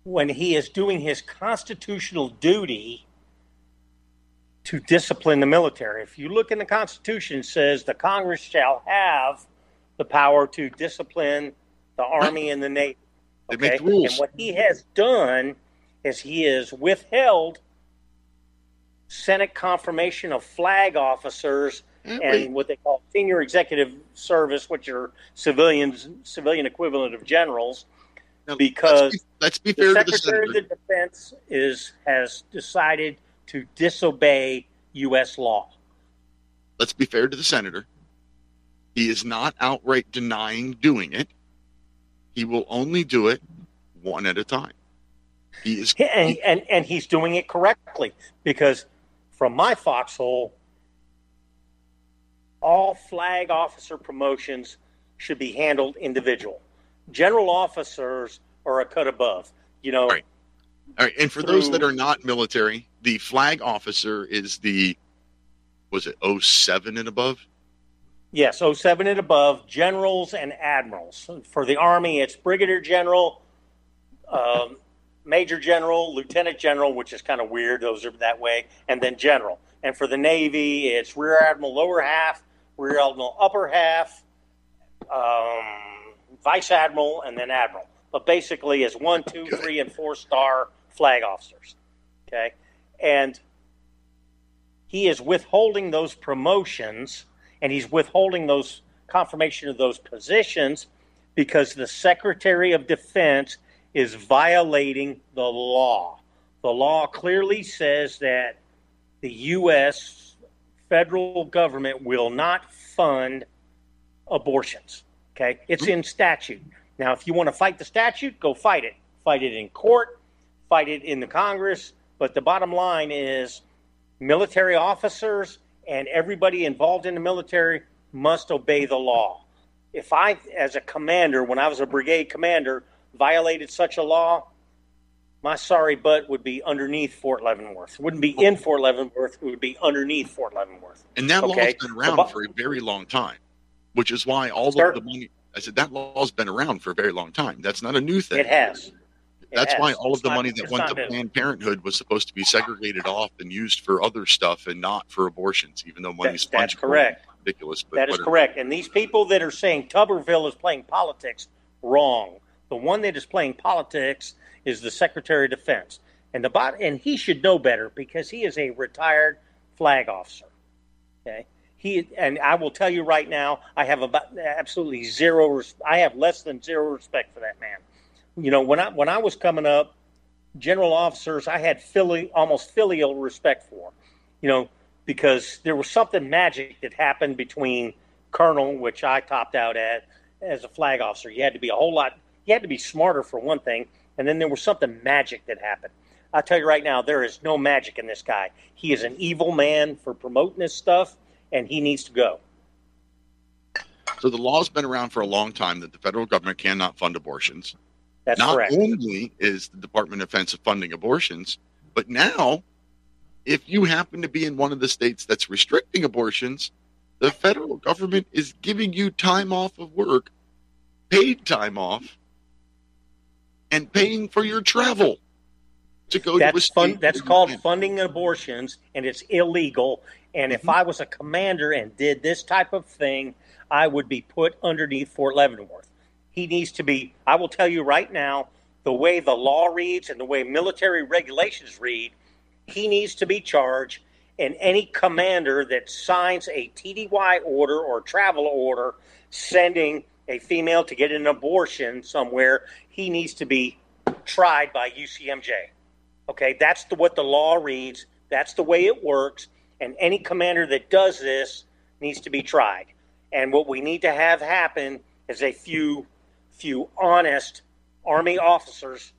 when he is doing his constitutional duty to discipline the military? If you look in the Constitution, it says the Congress shall have the power to discipline the Army and the Navy. Okay? They make rules. And what he has done is he has withheld Senate confirmation of flag officers mm-hmm. and what they call senior executive service, which are civilians, civilian equivalent of generals. Now, because let's be, let's be fair the to Secretary the Secretary of the Defense is has decided to disobey U S law. Let's be fair to the senator. He is not outright denying doing it. He will only do it one at a time. He is, and, and, and he's doing it correctly, because from my foxhole, all flag officer promotions should be handled individual. General officers are a cut above, you know. All right. All right. And for through, those that are not military, the flag officer is the, was it oh seven and above? Yes, oh seven and above, generals and admirals. For the Army, it's brigadier general, um, major general, lieutenant general, which is kind of weird. Those are that way. And then general. And for the Navy, it's rear admiral lower half, rear admiral upper half, um, vice admiral, and then admiral. But basically it's one, two, three, and four-star flag officers. Okay? And he is withholding those promotions, and he's withholding those confirmation of those positions because the Secretary of Defense is violating the law. The law clearly says that the U S federal government will not fund abortions. Okay, it's in statute. Now, if you want to fight the statute, go fight it. Fight it in court, fight it in the Congress. But the bottom line is military officers and everybody involved in the military must obey the law. If I, as a commander, when I was a brigade commander, violated such a law, my sorry butt would be underneath Fort Leavenworth. It wouldn't be in Fort Leavenworth. It would be underneath Fort Leavenworth. And that okay? law has been around so, for a very long time, which is why all sir? of the money – I said that law has been around for a very long time. That's not a new thing. It has. It That's has. why all it's of the not, money that went to new. Planned Parenthood was supposed to be segregated off and used for other stuff and not for abortions, even though money's that, That's correct. ridiculous. But that is whatever. correct. And these people that are saying Tuberville is playing politics, wrong. The one that is playing politics is the Secretary of Defense. And the bot, and he should know better because he is a retired flag officer. Okay, he and I will tell you right now, I have about absolutely zero. I have less than zero respect for that man. You know, when I when I was coming up, general officers I had fili- almost filial respect for. You know, because there was something magic that happened between colonel, which I topped out at as a flag officer. You had to be a whole lot. You had to be smarter for one thing. And then there was something magic that happened. I'll tell you right now, there is no magic in this guy. He is an evil man for promoting this stuff, and he needs to go. So the law's been around for a long time that the federal government cannot fund abortions. That's Not correct. Not only is the Department of Defense funding abortions, but now if you happen to be in one of the states that's restricting abortions, the federal government is giving you time off of work, paid time off, and paying for your travel to go that's to a state. Fun, that's called can. funding abortions, and it's illegal. And mm-hmm. if I was a commander and did this type of thing, I would be put underneath Fort Leavenworth. He needs to be, I will tell you right now, the way the law reads and the way military regulations read, he needs to be charged. And any commander that signs a T D Y order or travel order sending a female to get an abortion somewhere, he needs to be tried by U C M J. Okay, that's the, what the law reads. That's the way it works. And any commander that does this needs to be tried. And what we need to have happen is a few few honest Army officers,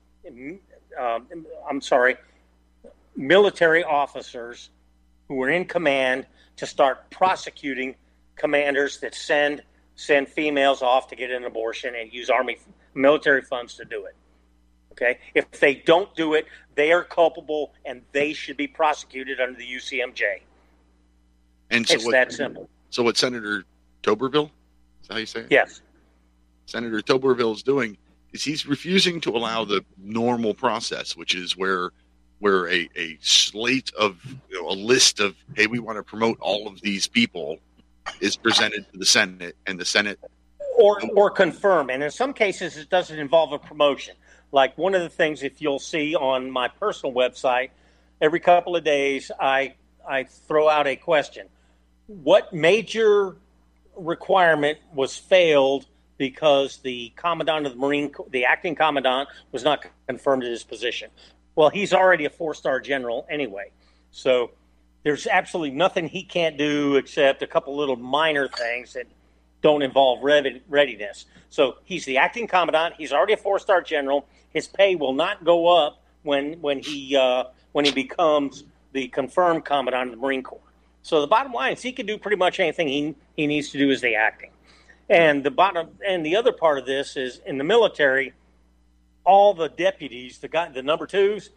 um, I'm sorry, military officers who are in command to start prosecuting commanders that send send females off to get an abortion and use Army military funds to do it. Okay? If they don't do it, they are culpable and they should be prosecuted under the U C M J. And so it's what, that simple. So what Senator Tuberville, is that how you say it? Yes. Senator Tuberville is doing is he's refusing to allow the normal process, which is where where a, a slate of, you know, a list of, hey, we want to promote all of these people, is presented to the Senate, and the Senate or or confirm. And in some cases, it doesn't involve a promotion. Like one of the things, if you'll see on my personal website, every couple of days, I I throw out a question: what major requirement was failed because the commandant of the Marine, the acting commandant, was not confirmed in his position? Well, he's already a four-star general anyway, so. There's absolutely nothing he can't do except a couple little minor things that don't involve readiness. So he's the acting commandant. He's already a four-star general. His pay will not go up when when he uh, when he becomes the confirmed commandant of the Marine Corps. So the bottom line is he can do pretty much anything he he needs to do as the acting. And the bottom and the other part of this is in the military, all the deputies, the guy, the number twos,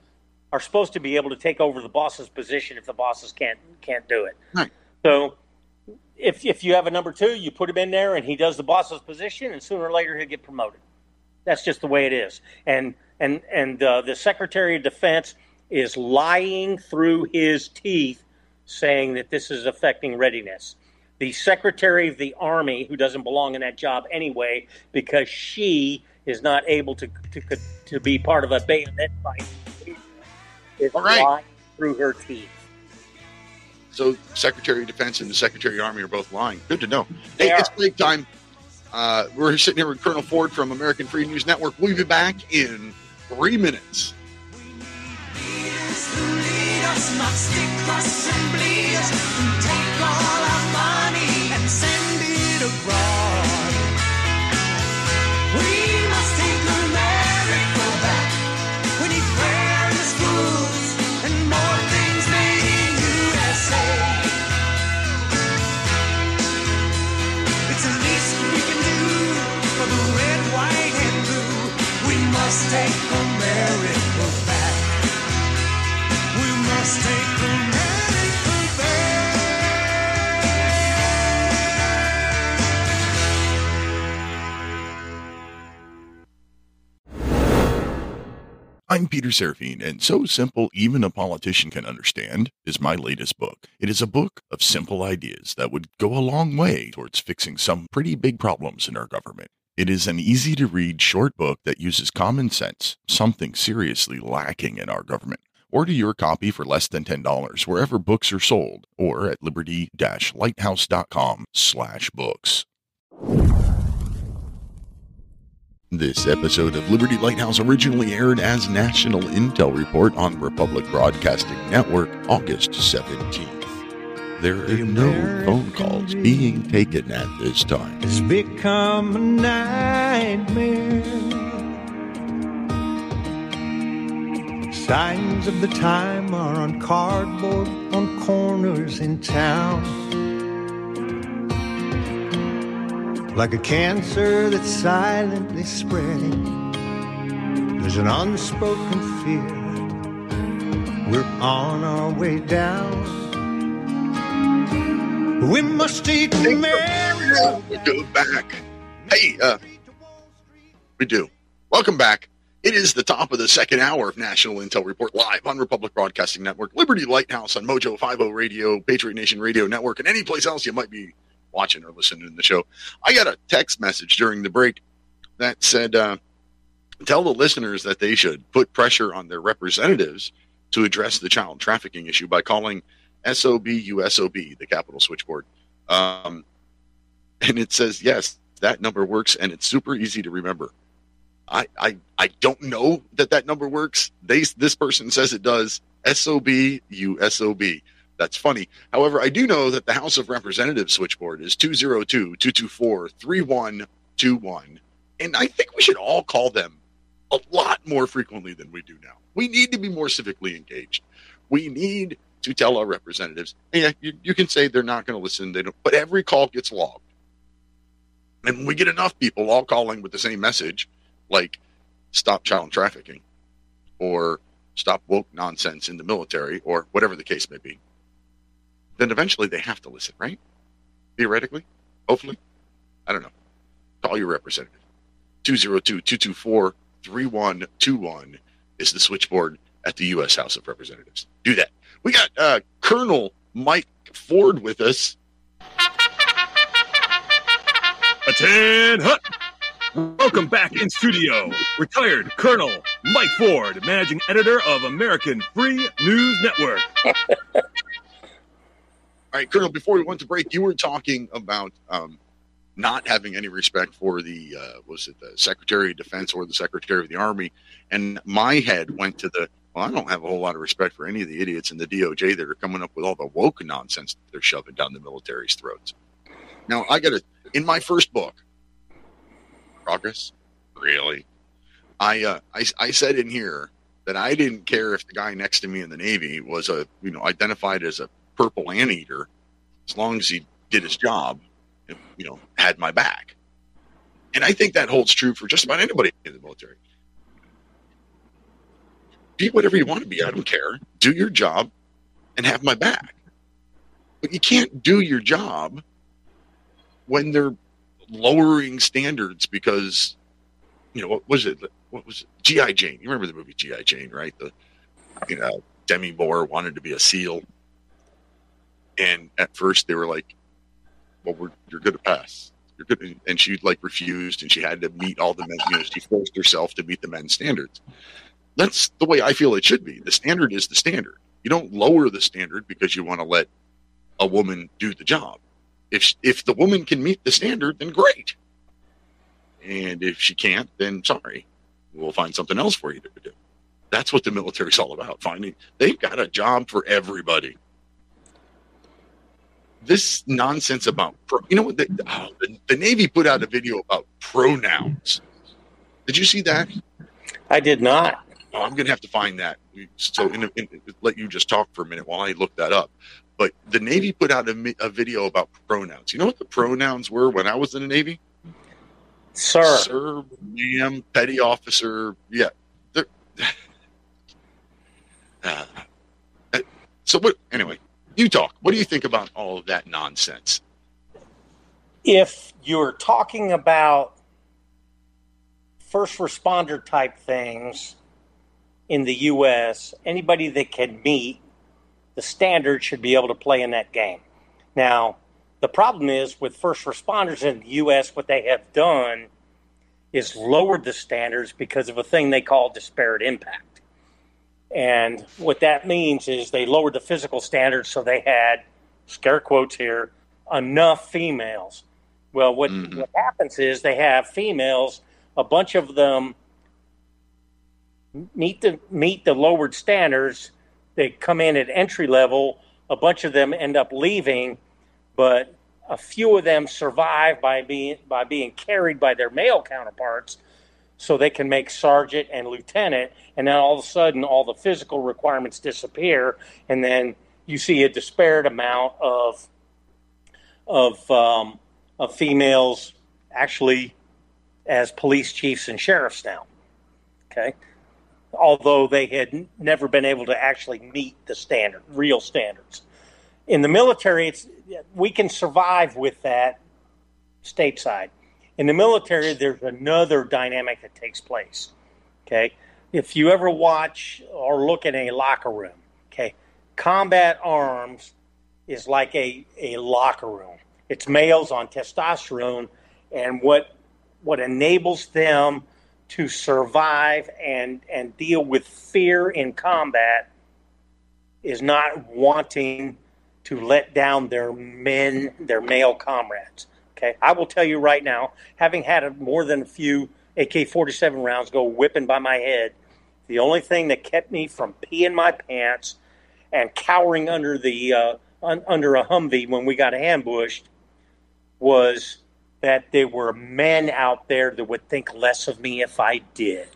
are supposed to be able to take over the boss's position if the bosses can't can't do it. Right. So if if you have a number two, you put him in there and he does the boss's position, and sooner or later he'll get promoted. That's just the way it is. And and and uh, the Secretary of Defense is lying through his teeth, saying that this is affecting readiness. The Secretary of the Army, who doesn't belong in that job anyway, because she is not able to to, to be part of a bayonet fight. It's all right. Through her teeth. So Secretary of Defense and the Secretary of the Army are both lying. Good to know. They hey, are. It's break time. Uh, we're sitting here with Colonel Ford from American Free News Network. We'll be back in three minutes. We need leaders who lead us, not stick us and bleed us, who take all our money and send it abroad. We the red, white, and blue. We must take America back. We must take America back. I'm Peter Serafine, and So Simple Even a Politician Can Understand is my latest book. It is a book of simple ideas that would go a long way towards fixing some pretty big problems in our government. It is an easy-to-read short book that uses common sense, something seriously lacking in our government. Order your copy for less than ten dollars wherever books are sold or at liberty-lighthouse.com slash books. This episode of Liberty Lighthouse originally aired as National Intel Report on Republic Broadcasting Network August seventeenth. There are no phone calls being taken at this time. It's become a nightmare. Signs of the time are on cardboard on corners in town. Like a cancer that's silently spreading, there's an unspoken fear. We're on our way down. We must eat America. We go back. Hey, uh, we do. Welcome back. It is the top of the second hour of National Intel Report live on Republic Broadcasting Network, Liberty Lighthouse on Mojo fifty Radio, Patriot Nation Radio Network, and any place else you might be watching or listening to the show. I got a text message during the break that said, uh, tell the listeners that they should put pressure on their representatives to address the child trafficking issue by calling S O B U S O B, the Capitol switchboard. Um, and it says, yes, that number works, and it's super easy to remember. I I, I don't know that that number works. They, this person says it does. S O B U S O B. That's funny. However, I do know that the House of Representatives switchboard is two zero two, two two four, three one two one. And I think we should all call them a lot more frequently than we do now. We need to be more civically engaged. We need to tell our representatives, yeah, you, you can say they're not going to listen, they don't, but every call gets logged. And when we get enough people all calling with the same message, like stop child trafficking or stop woke nonsense in the military or whatever the case may be, then eventually they have to listen, right? Theoretically, hopefully, I don't know. Call your representative. two zero two, two two four, three one two one is the switchboard at the U S House of Representatives. Do that. We got uh, Colonel Mike Ford with us. Attend hut. Welcome back in studio, retired Colonel Mike Ford, managing editor of American Free News Network. All right, Colonel, before we went to break, you were talking about um, not having any respect for the, uh, was it the Secretary of Defense or the Secretary of the Army, and my head went to the, well, I don't have a whole lot of respect for any of the idiots in the D O J that are coming up with all the woke nonsense that they're shoving down the military's throats. Now, I got to, in my first book, Progress, really, I, uh, I I said in here that I didn't care if the guy next to me in the Navy was a, you know, identified as a purple anteater, as long as he did his job and, you know, had my back. And I think that holds true for just about anybody in the military. Be whatever you want to be. I don't care. Do your job and have my back. But you can't do your job when they're lowering standards because, you know, what was it? What was it? G I. Jane. You remember the movie G I. Jane, right? The, you know, Demi Moore wanted to be a SEAL. And at first they were like, well, we're, you're going to pass. You're good. And she like refused and she had to meet all the men. You know, she forced herself to meet the men's standards. That's the way I feel it should be. The standard is the standard. You don't lower the standard because you want to let a woman do the job. If if the woman can meet the standard, then great. And if she can't, then sorry. We'll find something else for you to do. That's what the military's all about. Finding they've got a job for everybody. This nonsense about pro, you know what the, oh, the, the Navy put out a video about pronouns. Did you see that? I did not. Oh, I'm going to have to find that. So in a, in, let you just talk for a minute while I look that up. But the Navy put out a, a video about pronouns. You know what the pronouns were when I was in the Navy? Sir. Sir, ma'am, petty officer. Yeah. Uh, so what? Anyway, you talk. What do you think about all of that nonsense? If you're talking about first responder type things in the U S, anybody that can meet the standard should be able to play in that game. Now, the problem is with first responders in the U S, what they have done is lowered the standards because of a thing they call disparate impact. And what that means is they lowered the physical standards, so they had, scare quotes here, enough females. Well, what, mm-hmm. what happens is they have females, a bunch of them meet the, meet the lowered standards. They come in at entry level. A bunch of them end up leaving, but a few of them survive by being by being carried by their male counterparts, so they can make sergeant and lieutenant, and then all of a sudden all the physical requirements disappear, and then you see a disparate amount of of, um, of females actually as police chiefs and sheriffs now, okay? Although they had n- never been able to actually meet the standard, real standards. In the military, it's we can survive with that stateside. In the military, there's another dynamic that takes place, okay? If you ever watch or look at a locker room, okay, combat arms is like a, a locker room. It's males on testosterone, and what what enables them to survive and, and deal with fear in combat is not wanting to let down their men, their male comrades. Okay, I will tell you right now, having had a, more than a few A K forty-seven rounds go whipping by my head, the only thing that kept me from peeing my pants and cowering under the uh, un, under a Humvee when we got ambushed was that there were men out there that would think less of me if I did.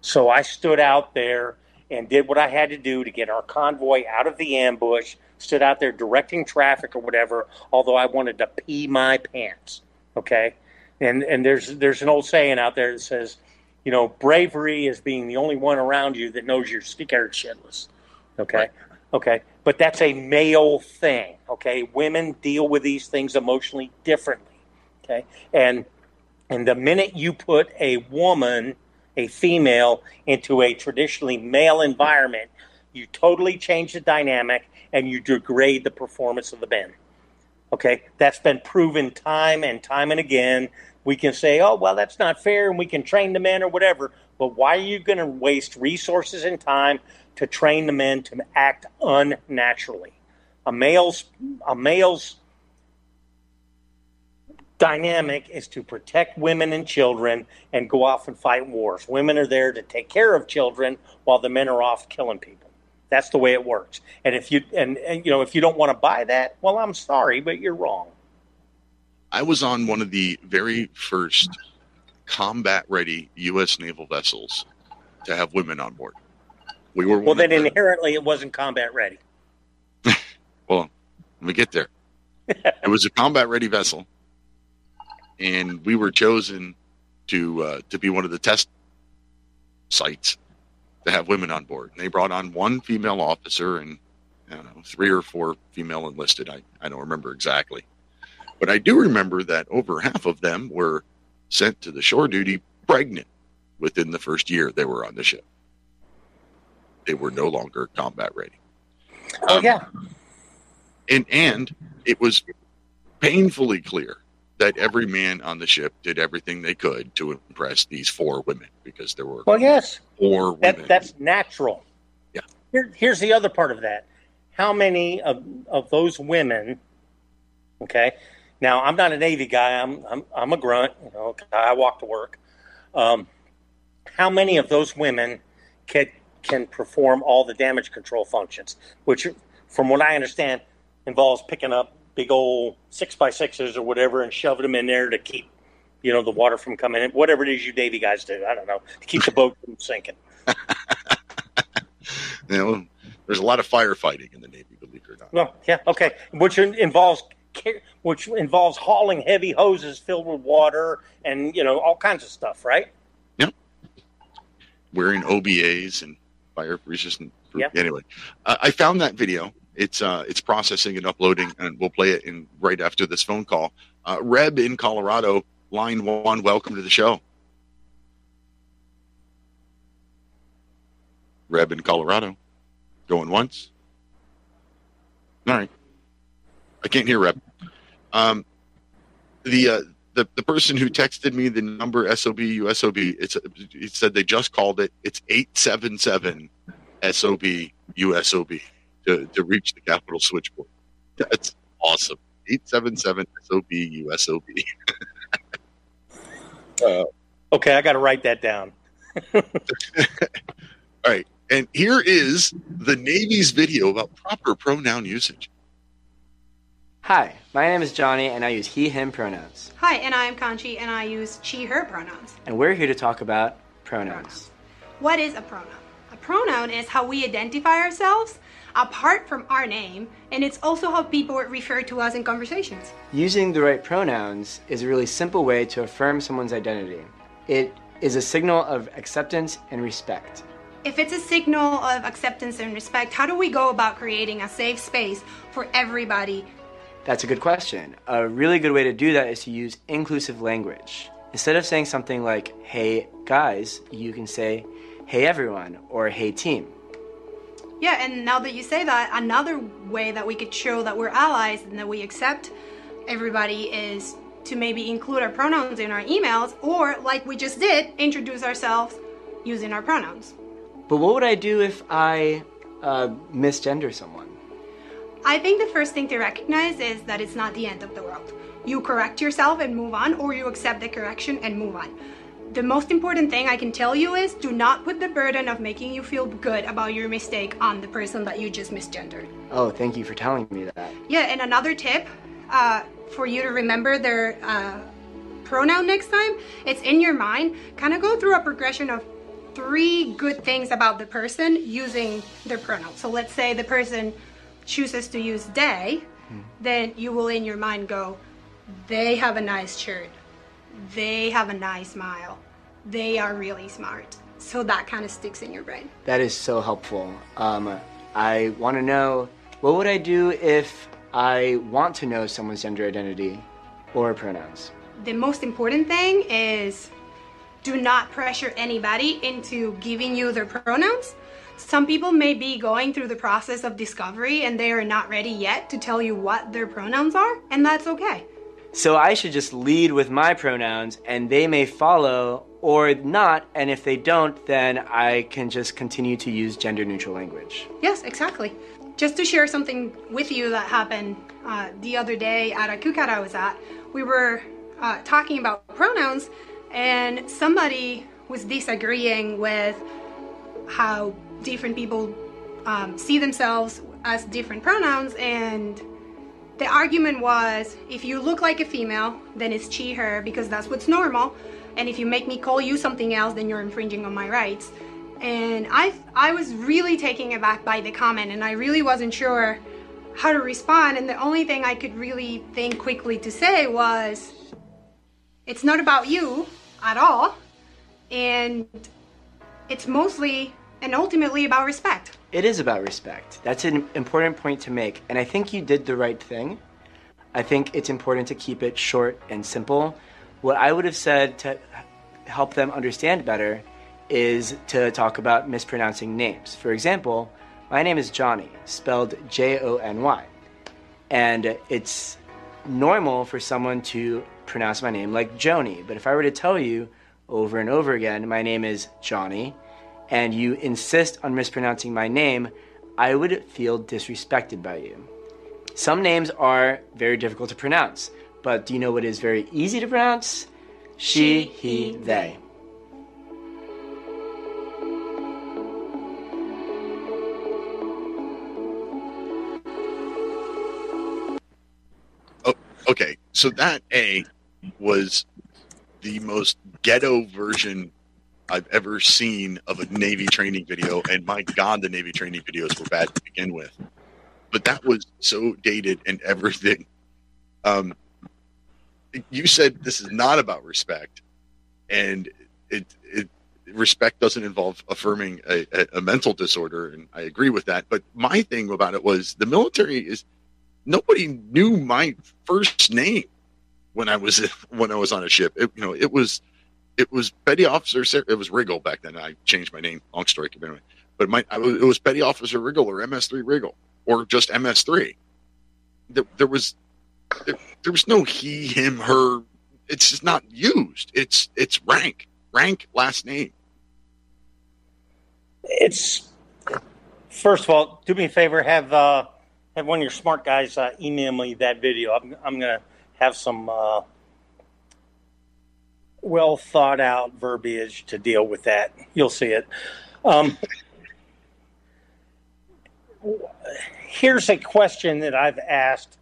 So I stood out there and did what I had to do to get our convoy out of the ambush, stood out there directing traffic or whatever, although I wanted to pee my pants, okay? And and there's there's an old saying out there that says, you know, bravery is being the only one around you that knows you're scared shitless, okay? Right. Okay, but that's a male thing, okay? Women deal with these things emotionally differently, okay? And, and the minute you put a woman, a female, into a traditionally male environment, you totally change the dynamic and you degrade the performance of the men. Okay, that's been proven time and time and again. We can say, oh, well, that's not fair, and we can train the men or whatever, but why are you going to waste resources and time to train the men to act unnaturally? A male's, a male's dynamic is to protect women and children and go off and fight wars. Women are there to take care of children while the men are off killing people. That's the way it works. And if you and, and you know if you don't want to buy that, well, I'm sorry, but you're wrong. I was on one of the very first combat-ready U S naval vessels to have women on board. We were well. Then the, inherently, it wasn't combat-ready. Well, let me get there. It was a combat-ready vessel, and we were chosen to uh, to be one of the test sites to have women on board. And they brought on one female officer and, I don't know, three or four female enlisted. I, I don't remember exactly. But I do remember that over half of them were sent to the shore duty pregnant within the first year they were on the ship. They were no longer combat ready. Oh, um, yeah. And, and it was painfully clear that every man on the ship did everything they could to impress these four women, because there were well, yes, four women. That, that's natural. Yeah. Here, here's the other part of that. How many of, of those women, okay, now I'm not a Navy guy. I'm I'm, I'm a grunt. You know, I walk to work. Um, how many of those women can, can perform all the damage control functions, which, from what I understand, involves picking up big old six by sixes or whatever and shoving them in there to keep, you know, the water from coming in, whatever it is you Navy guys do, I don't know, to keep the boat from sinking. You know, there's a lot of firefighting in the Navy, believe it or not. Well, yeah, okay, which involves which involves hauling heavy hoses filled with water and, you know, all kinds of stuff, right? Yep. Wearing O B As and fire-resistant. Yep. Anyway, uh, I found that video. It's uh, it's processing and uploading, and we'll play it in right after this phone call. Uh, Reb in Colorado, line one, welcome to the show. Reb in Colorado, going once. All right. I can't hear Reb. Um, the, uh, the the person who texted me the number S O B U S O B, it's, it said they just called it. It's eight seven seven S O B U S O B to, to reach the Capitol switchboard. That's awesome. eight seven seven S O B U S O B. uh, okay, I got to write that down. All right. And here is the Navy's video about proper pronoun usage. Hi, my name is Johnny, and I use he, him pronouns. Hi, and I am Kanchi, and I use she, her pronouns. And we're here to talk about pronouns. pronouns. What is a pronoun? A pronoun is how we identify ourselves apart from our name, and it's also how people refer to us in conversations. Using the right pronouns is a really simple way to affirm someone's identity. It is a signal of acceptance and respect. If it's a signal of acceptance and respect, how do we go about creating a safe space for everybody? That's a good question. A really good way to do that is to use inclusive language. Instead of saying something like, hey guys, you can say, hey everyone, or hey team. Yeah, and now that you say that, another way that we could show that we're allies and that we accept everybody is to maybe include our pronouns in our emails, or like we just did, introduce ourselves using our pronouns. But what would I do if I uh, misgender someone? I think the first thing to recognize is that it's not the end of the world. You correct yourself and move on, or you accept the correction and move on. The most important thing I can tell you is do not put the burden of making you feel good about your mistake on the person that you just misgendered. Oh, thank you for telling me that. Yeah, and another tip uh, for you to remember their uh, pronoun next time, it's in your mind, kind of go through a progression of three good things about the person using their pronoun. So let's say the person chooses to use they, hmm. then you will in your mind go, they have a nice shirt, they have a nice smile, they are really smart. So that kind of sticks in your brain. That is so helpful. Um, I want to know, what would I do if I want to know someone's gender identity or pronouns? The most important thing is do not pressure anybody into giving you their pronouns. Some people may be going through the process of discovery and they are not ready yet to tell you what their pronouns are, and that's okay. So I should just lead with my pronouns and they may follow or not, and if they don't, then I can just continue to use gender-neutral language. Yes, exactly. Just to share something with you that happened uh, the other day at a cookout I was at, we were uh, talking about pronouns, and somebody was disagreeing with how different people um, see themselves as different pronouns, and the argument was, if you look like a female, then it's she, her, because that's what's normal, and if you make me call you something else, then you're infringing on my rights. And I, I was really taken aback by the comment, and I really wasn't sure how to respond, and the only thing I could really think quickly to say was, it's not about you at all, and it's mostly and ultimately about respect. It is about respect. That's an important point to make, and I think you did the right thing. I think it's important to keep it short and simple. What I would have said to help them understand better is to talk about mispronouncing names. For example, my name is Johnny, spelled J O N Y, and it's normal for someone to pronounce my name like Joni, but if I were to tell you over and over again, my name is Johnny, and you insist on mispronouncing my name, I would feel disrespected by you. Some names are very difficult to pronounce, but do you know what is very easy to pronounce? She, he, they. Okay, so that A was the most ghetto version I've ever seen of a Navy training video, and my God, the Navy training videos were bad to begin with. But that was so dated and everything. Um, you said this is not about respect, and it, it respect doesn't involve affirming a, a, a mental disorder, and I agree with that. But my thing about it was the military is nobody knew my first name when I was when I was on a ship. It, you know, it was it was Petty Officer. It was Riggle back then. I changed my name. Long story, anyway. But my I was, it was Petty Officer Riggle or M S three Riggle or just M S three. There, there was there, there was no he, him, her. It's just not used. It's it's rank, rank, last name. It's first of all, do me a favor, have uh, have one of your smart guys uh, email me that video. I'm I'm gonna have some uh, well thought out verbiage to deal with that. You'll see it. Um, here's a question that I've asked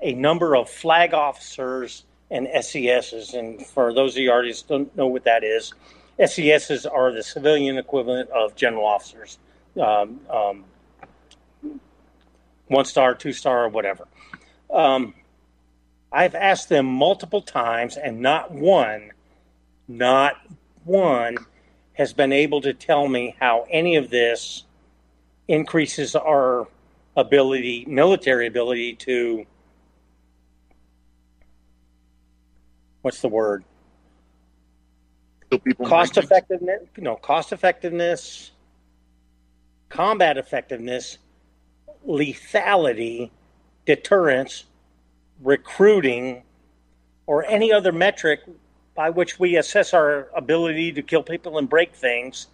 a number of flag officers and S E Ss, and for those of you already don't know what that is, S E Ss are the civilian equivalent of general officers, um, um, one star, two star, or whatever. Um, I've asked them multiple times, and not one, not one has been able to tell me how any of this increases our ability, military ability to, what's the word? Cost effectiveness, no, cost effectiveness, combat effectiveness, lethality, deterrence, recruiting, or any other metric by which we assess our ability to kill people and break things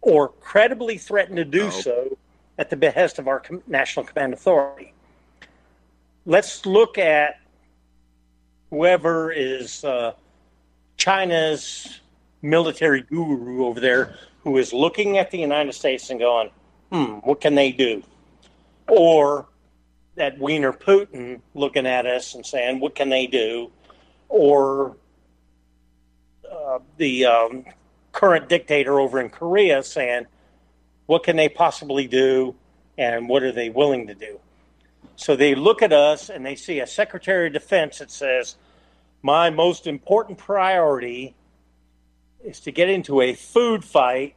or credibly threaten to do no. so at the behest of our National Command Authority. Let's look at whoever is uh, China's military guru over there who is looking at the United States and going, hmm, what can they do? Or that Wiener Putin looking at us and saying, what can they do? Or uh, the um, current dictator over in Korea saying, what can they possibly do and what are they willing to do? So they look at us and they see a Secretary of Defense that says, my most important priority is to get into a food fight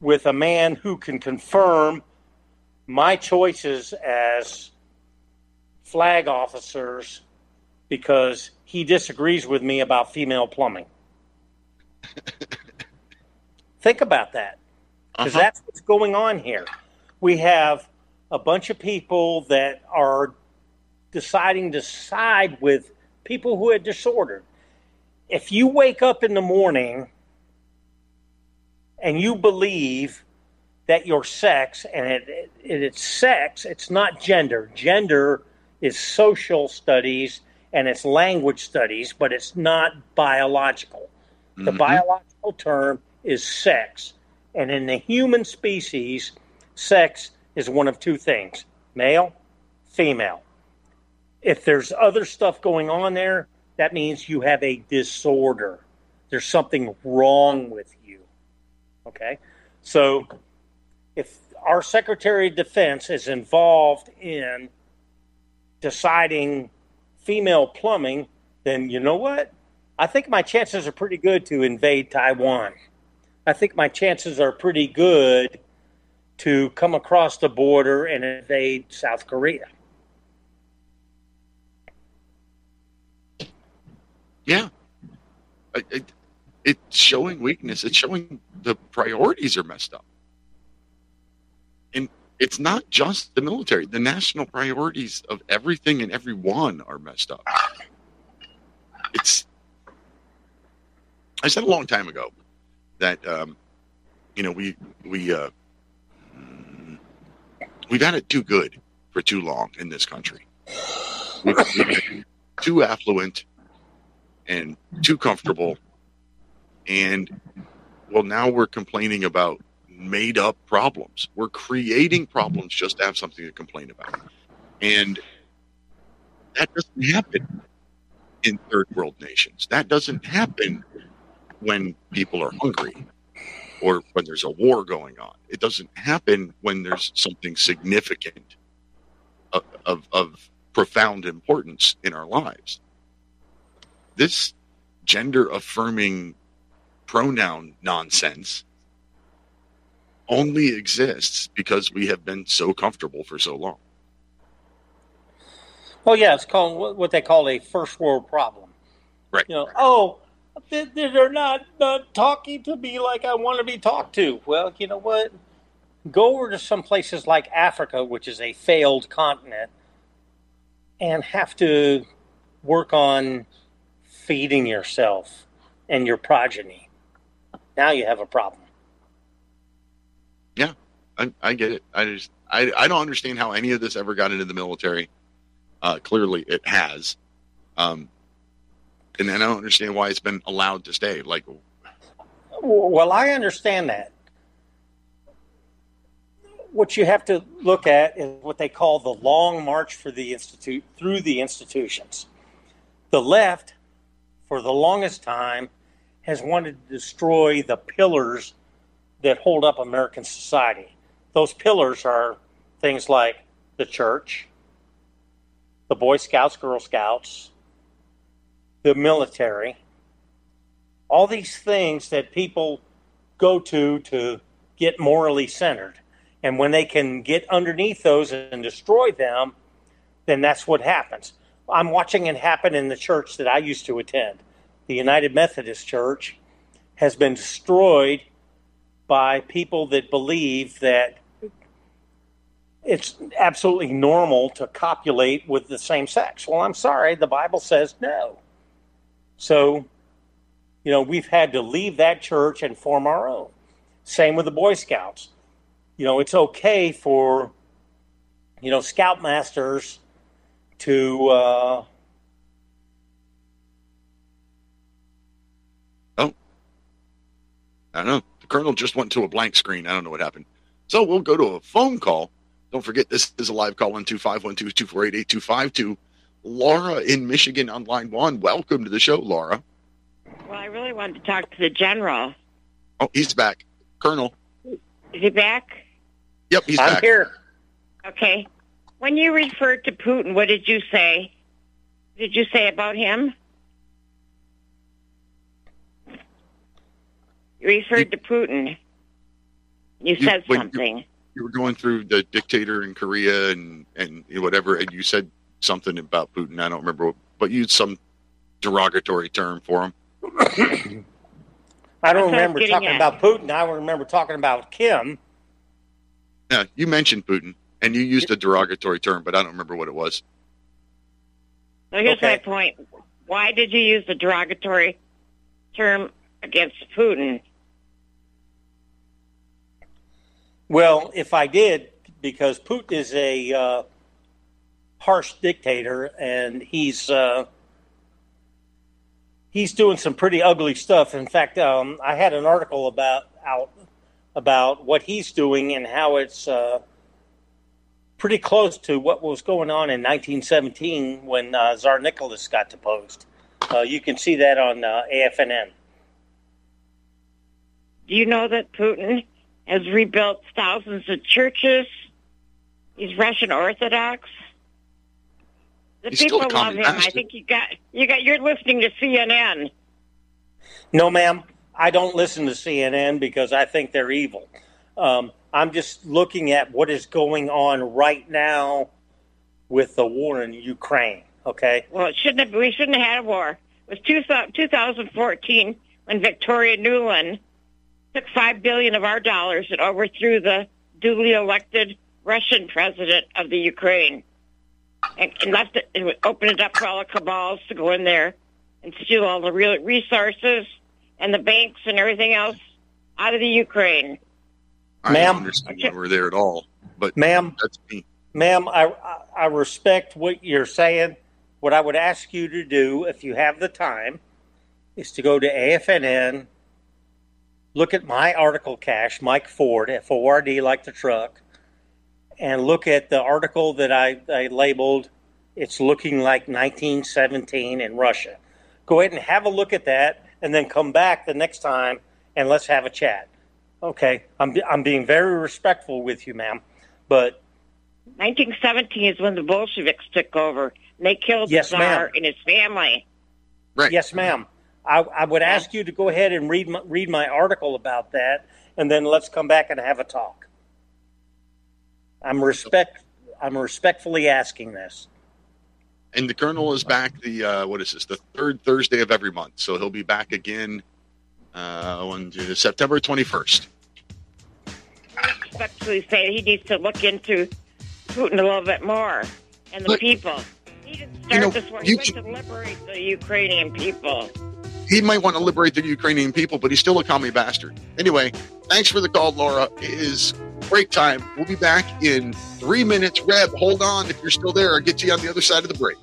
with a man who can confirm my choices as flag officers because he disagrees with me about female plumbing. Think about that, because uh-huh. that's what's going on here. We have a bunch of people that are deciding to side with people who are disordered. If you wake up in the morning and you believe that your sex, and it, it, it, it's sex, it's not gender. Gender is social studies and it's language studies, but it's not biological. Mm-hmm. The biological term is sex. And in the human species, sex is one of two things, male, female. If there's other stuff going on there, that means you have a disorder. There's something wrong with you, okay? So if our Secretary of Defense is involved in deciding female plumbing, then you know what? I think my chances are pretty good to invade Taiwan. I think my chances are pretty good to come across the border and invade South Korea. Yeah. It, it, it's showing weakness. It's showing the priorities are messed up. And it's not just the military. The national priorities of everything and everyone are messed up. It's, I said a long time ago that, um, you know, we, we, uh, we've had it too good for too long in this country. We've, we've been too affluent and too comfortable. And, well, now we're complaining about made-up problems. We're creating problems just to have something to complain about. And that doesn't happen in third-world nations. That doesn't happen when people are hungry, or when there's a war going on. It doesn't happen when there's something significant of, of, of profound importance in our lives. This gender-affirming pronoun nonsense only exists because we have been so comfortable for so long. Well, yeah, it's called what they call a first world problem. Right. You know, right. oh, they're not, not talking to me like I want to be talked to. Well, you know what? Go over to some places like Africa, which is a failed continent, and have to work on feeding yourself and your progeny. Now you have a problem. Yeah, I, I get it. I just I, I don't understand how any of this ever got into the military. Uh, clearly, it has. Um, and I don't understand why it's been allowed to stay. Like, well, I understand that. What you have to look at is what they call the long march for the institute through the institutions. The left, for the longest time, has wanted to destroy the pillars that hold up American society. Those pillars are things like the church, the Boy Scouts, Girl Scouts, the military, all these things that people go to to get morally centered. And when they can get underneath those and destroy them, then that's what happens. I'm watching it happen in the church that I used to attend. The United Methodist Church has been destroyed by people that believe that it's absolutely normal to copulate with the same sex. Well, I'm sorry, the Bible says no. So, you know, we've had to leave that church and form our own. Same with the Boy Scouts. You know, it's okay for, you know, scoutmasters to... Uh... Oh. I don't know. The colonel just went to a blank screen. I don't know what happened. So we'll go to a phone call. Don't forget, this is a live call in two five one two, two four eight, eight two five two. Laura in Michigan on line one. Welcome to the show, Laura. Well, I really wanted to talk to the general. Oh, he's back. Colonel. Is he back? Yep, he's I'm back. I'm here. Okay. When you referred to Putin, what did you say? What did you say about him? You referred you, to Putin. You, you said something. You, you were going through the dictator in Korea and, and whatever, and you said something about Putin. I don't remember what, but you used some derogatory term for him. I don't remember talking at. about Putin. I remember talking about Kim. Yeah, you mentioned Putin, and you used a derogatory term, but I don't remember what it was. So here's okay. my point. Why did you use the derogatory term against Putin? Well, if I did, because Putin is a uh, harsh dictator, and he's... Uh, He's doing some pretty ugly stuff. In fact, um, I had an article about out about what he's doing and how it's uh, pretty close to what was going on in nineteen seventeen when uh, Tsar Nicholas got deposed. Uh, you can see that on uh, A F N N. Do you know that Putin has rebuilt thousands of churches? He's Russian Orthodox. The He's people love him. Master. I think you got you got. You're listening to C N N. No, ma'am, I don't listen to C N N because I think they're evil. Um, I'm just looking at what is going on right now with the war in Ukraine. Okay. Well, it shouldn't have, we shouldn't have had a war. It was two, two thousand fourteen when Victoria Nuland took five billion of our dollars and overthrew the duly elected Russian president of the Ukraine. And left it, and opened it up for all the cabals to go in there and steal all the real resources and the banks and everything else out of the Ukraine. I ma'am, don't understand why we're there at all, but ma'am, that's me. Ma'am, I I respect what you're saying. What I would ask you to do, if you have the time, is to go to A F N N, look at my article cache, Mike Ford, F O R D, like the truck. And look at the article that I, I labeled, It's Looking Like nineteen seventeen in Russia. Go ahead and have a look at that, and then come back the next time, and let's have a chat. Okay, I'm I'm being very respectful with you, ma'am, but nineteen seventeen is when the Bolsheviks took over. And they killed yes, the Tsar ma'am. and his family. Right. Yes, ma'am. I, I would yeah. ask you to go ahead and read my, read my article about that, and then let's come back and have a talk. I'm respect. I'm respectfully asking this. And the Colonel is back the, uh, what is this, the third Thursday of every month. So he'll be back again uh, on September twenty-first. I respectfully say he needs to look into Putin a little bit more and the Look, people. He didn't start you know, this war. He wants to liberate the Ukrainian people. He might want to liberate the Ukrainian people, but he's still a commie bastard. Anyway, thanks for the call, Laura. It is break time. We'll be back in three minutes. Reb, hold on if you're still there. I'll get you on the other side of the break.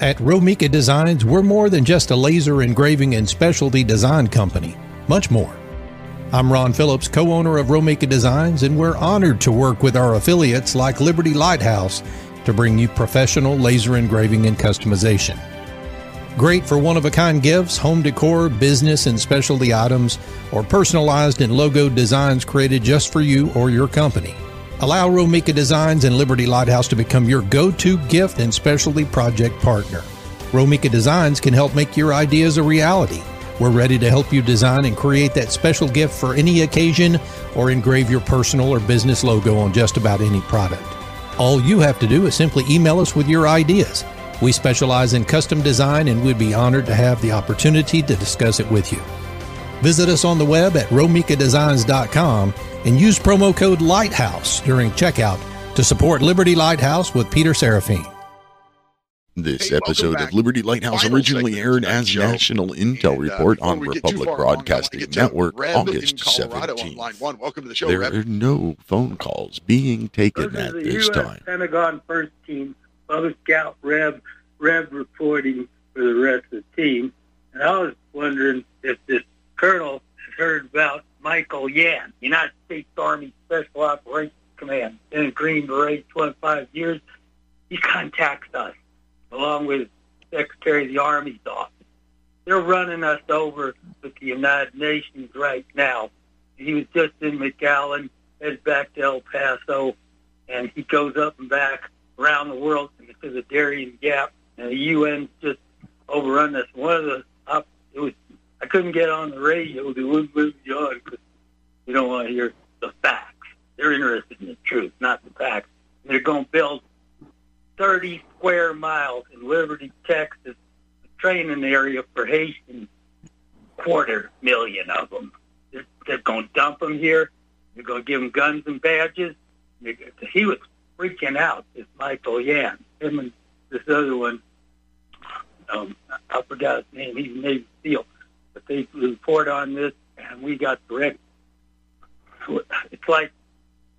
At Romica Designs, we're more than just a laser engraving and specialty design company. Much more. I'm Ron Phillips, co-owner of Romica Designs, and we're honored to work with our affiliates like Liberty Lighthouse to bring you professional laser engraving and customization. Great for one-of-a-kind gifts, home decor, business and specialty items, or personalized and logo designs created just for you or your company. Allow Romica Designs and Liberty Lighthouse to become your go-to gift and specialty project partner. Romica Designs can help make your ideas a reality. We're ready to help you design and create that special gift for any occasion or engrave your personal or business logo on just about any product. All you have to do is simply email us with your ideas. We specialize in custom design and we'd be honored to have the opportunity to discuss it with you. Visit us on the web at romica designs dot com and use promo code LIGHTHOUSE during checkout to support Liberty Lighthouse with Peter Serafine. This hey, episode of Liberty Lighthouse Final originally aired as show. National Intel and, uh, Report on Republic Broadcasting on, Network, Red, August seventeenth. On there Reb. Are no phone calls being taken this at this U S time. Pentagon First Team, Bubba Scout, Reb, Reb reporting for the rest of the team. And I was wondering if this colonel has heard about Michael Yan, United States Army Special Operations Command, in Green Beret, twenty-five years. He contacts us, along with Secretary of the Army's office. They're running us over with the United Nations right now. He was just in McAllen, heads back to El Paso, and he goes up and back around the world to the Darien Gap, and the U N just overrun us. One of the, up, it was, I couldn't get on the radio. They wouldn't move you on because you don't want to hear the facts. They're interested in the truth, not the facts. And they're going to build thirty square miles in Liberty, Texas, a training area for Haitians, quarter million of them. They're, they're going to dump them here. They're going to give them guns and badges. They're, he was freaking out, this Michael Yan. Him and this other one, um, I forgot his name. He's Navy SEAL. But they report on this, and we got direct. It's like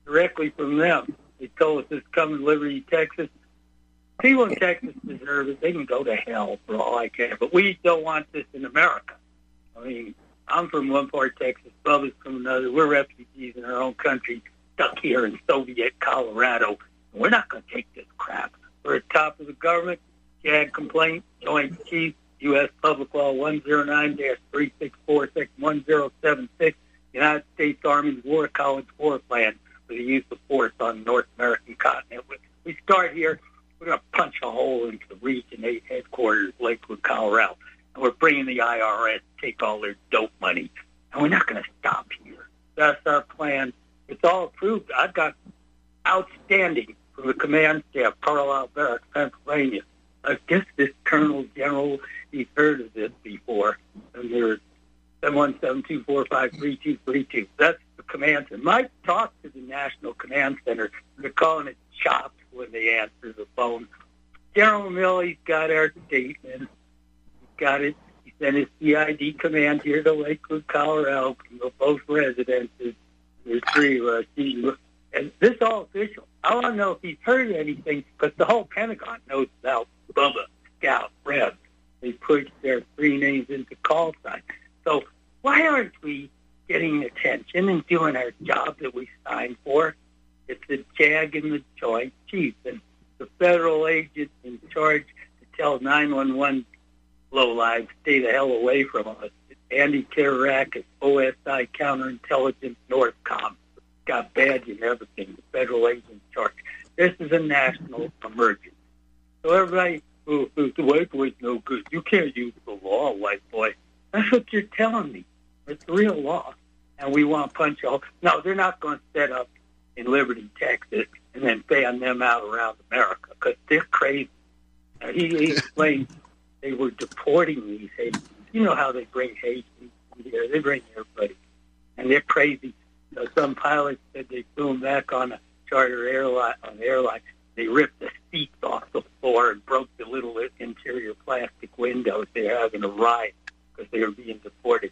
directly from them. They told us this coming to Liberty, Texas. People in Texas deserve it. They can go to hell for all I care. But we don't want this in America. I mean, I'm from one part of Texas. Bubba's from another. We're refugees in our own country, stuck here in Soviet Colorado. We're not going to take this crap. We're at the top of the government. JAG complaint, Joint Chief, U S. Public Law one oh nine dash three six four six one oh seven six, United States Army's War College War Plan for the use of force on the North American continent. We start here. We're going to punch a hole into the Region eight headquarters, Lakewood, Colorado. And we're bringing the I R S to take all their dope money. And we're not going to stop here. That's our plan. It's all approved. I've got outstanding from the command staff, Carlisle Barracks, Pennsylvania. I guess this Colonel General, he's heard of this before. And there's seven one seven two four five three two three two. That's the command center. Mike talked to the National Command Center. They're calling it CHOP. When they answer the phone, General Milley's got our statement. He's got it. He sent his C I D command here to Lakewood, Colorado, from both residences. There's three of us. And this is all official. I want to know if he's heard anything, because the whole Pentagon knows about Bubba, Scout, Reb. They pushed their three names into call signs. So why aren't we getting attention and doing our job that we signed for? It's the JAG and the Joint Chief and the federal agent in charge to tell nine one one low-lives, stay the hell away from us. It's anti-terror act at O S I Counterintelligence NORTHCOM. Got badge and everything, the federal agent charge. This is a national emergency. So everybody, oh, the white boy's no good. You can't use the law, white boy. That's what you're telling me. It's real law. And we want to punch all. No, they're not going to set up in Liberty, Texas, and then fan them out around America because they're crazy. Now, he, he explained they were deporting these Haitians. You know how they bring Haitians here. They bring everybody. And they're crazy. So some pilots said they flew them back on a charter airline. On the airline, they ripped the seats off the floor and broke the little interior plastic windows. They were having a riot because they were being deported.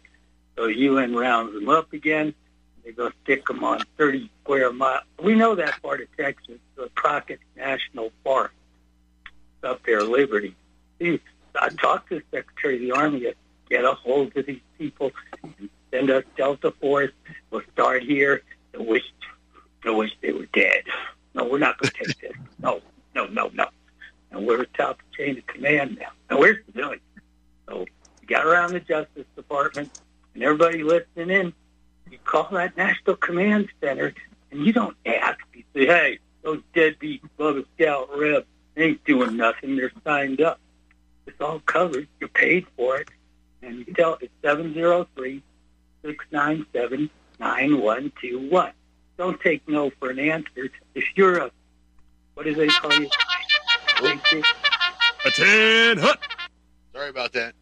So U N rounds them up again. They're going to stick them on thirty square miles. We know that part of Texas, the Crockett National Forest, up there, Liberty. See, I talked to the Secretary of the Army to get a hold of these people and send us Delta Force. We'll start here. I wish, I wish they were dead. No, we're not going to take this. No, no, no, no. And we're top of chain of command now. Now, we're civilians. So we got around the Justice Department. And everybody listening in, you call that National Command Center, and you don't ask. You say, hey, those deadbeat Bubba Scout Rebs ain't doing nothing. They're signed up. It's all covered. You're paid for it. And you tell it's seven zero three, six nine seven, nine one two one. Don't take no for an answer. If you're a, what do they call you? A tin hut. Sorry about that.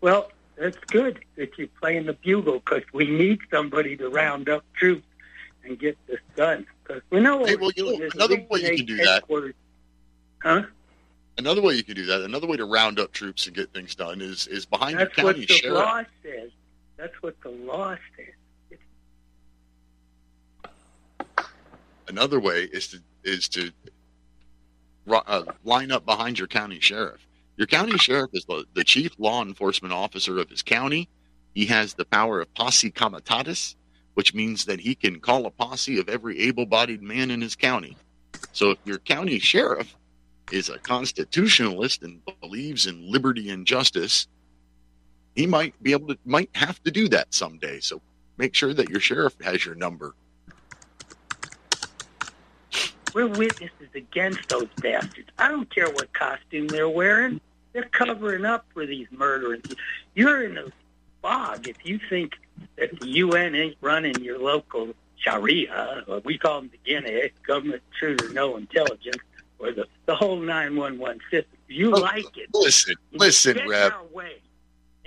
Well, that's good that you're playing the bugle because we need somebody to round up troops and get this done. Because we know, hey, well, you know another way you can do that. Huh? Another way you can do that. Another way to round up troops and get things done is, is behind your county sheriff. That's what the law says. That's what the law says. Another way is to is to uh, line up behind your county sheriff. Your county sheriff is the chief law enforcement officer of his county. He has the power of posse comitatus, which means that he can call a posse of every able-bodied man in his county. So if your county sheriff is a constitutionalist and believes in liberty and justice, he might be able to, might have to do that someday. So make sure that your sheriff has your number. We're witnesses against those bastards. I don't care what costume they're wearing. They're covering up for these murderers. You're in a fog if you think that the U N ain't running your local Sharia, or we call them the Guinea, government truth or no intelligence, or the, the whole nine one one system. You oh, like it. Listen, you listen, Reb.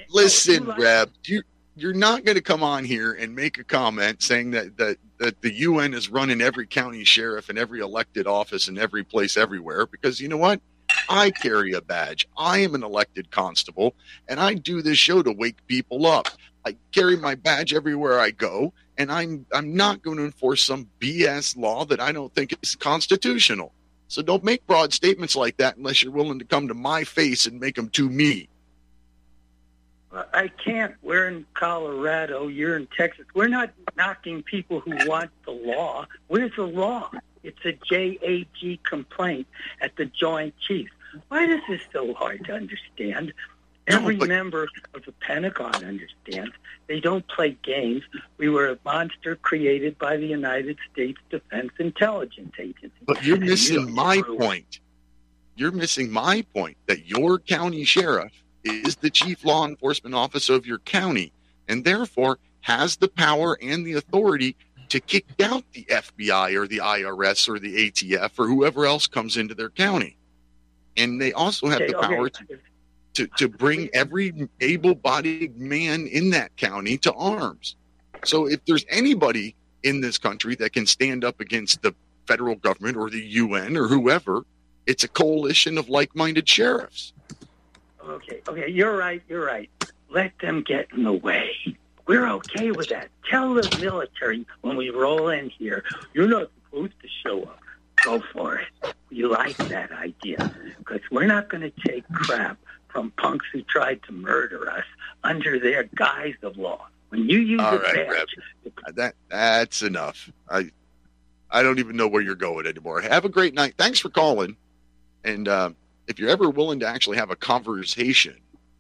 Listen, you Reb. Like you, you're not going to come on here and make a comment saying that, that, that the U N is running every county sheriff and every elected office and every place everywhere, because you know what? I carry a badge. I am an elected constable, and I do this show to wake people up. I carry my badge everywhere I go, and I'm I'm not going to enforce some B S law that I don't think is constitutional. So don't make broad statements like that unless you're willing to come to my face and make them to me. I can't. We're in Colorado. You're in Texas. We're not knocking people who want the law. Where's the law? It's a J A G complaint at the Joint Chiefs. Why this is so hard to understand? Every no, but- member of the Pentagon understands. They don't play games. We were a monster created by the United States Defense Intelligence Agency. But you're missing you my point. You're missing my point that your county sheriff is the chief law enforcement officer of your county and therefore has the power and the authority to kick out the F B I or the I R S or the A T F or whoever else comes into their county. And they also have okay, the power okay. to, to, to bring every able-bodied man in that county to arms. So if there's anybody in this country that can stand up against the federal government or the U N or whoever, it's a coalition of like-minded sheriffs. Okay, okay, you're right, you're right. Let them get in the way. We're okay with that. Tell the military when we roll in here, you're not supposed to show up. Go for it. We like that idea because we're not going to take crap from punks who tried to murder us under their guise of law. When you use All a right, badge... Reb, that, that's enough. I, I don't even know where you're going anymore. Have a great night. Thanks for calling. And... Uh, if you're ever willing to actually have a conversation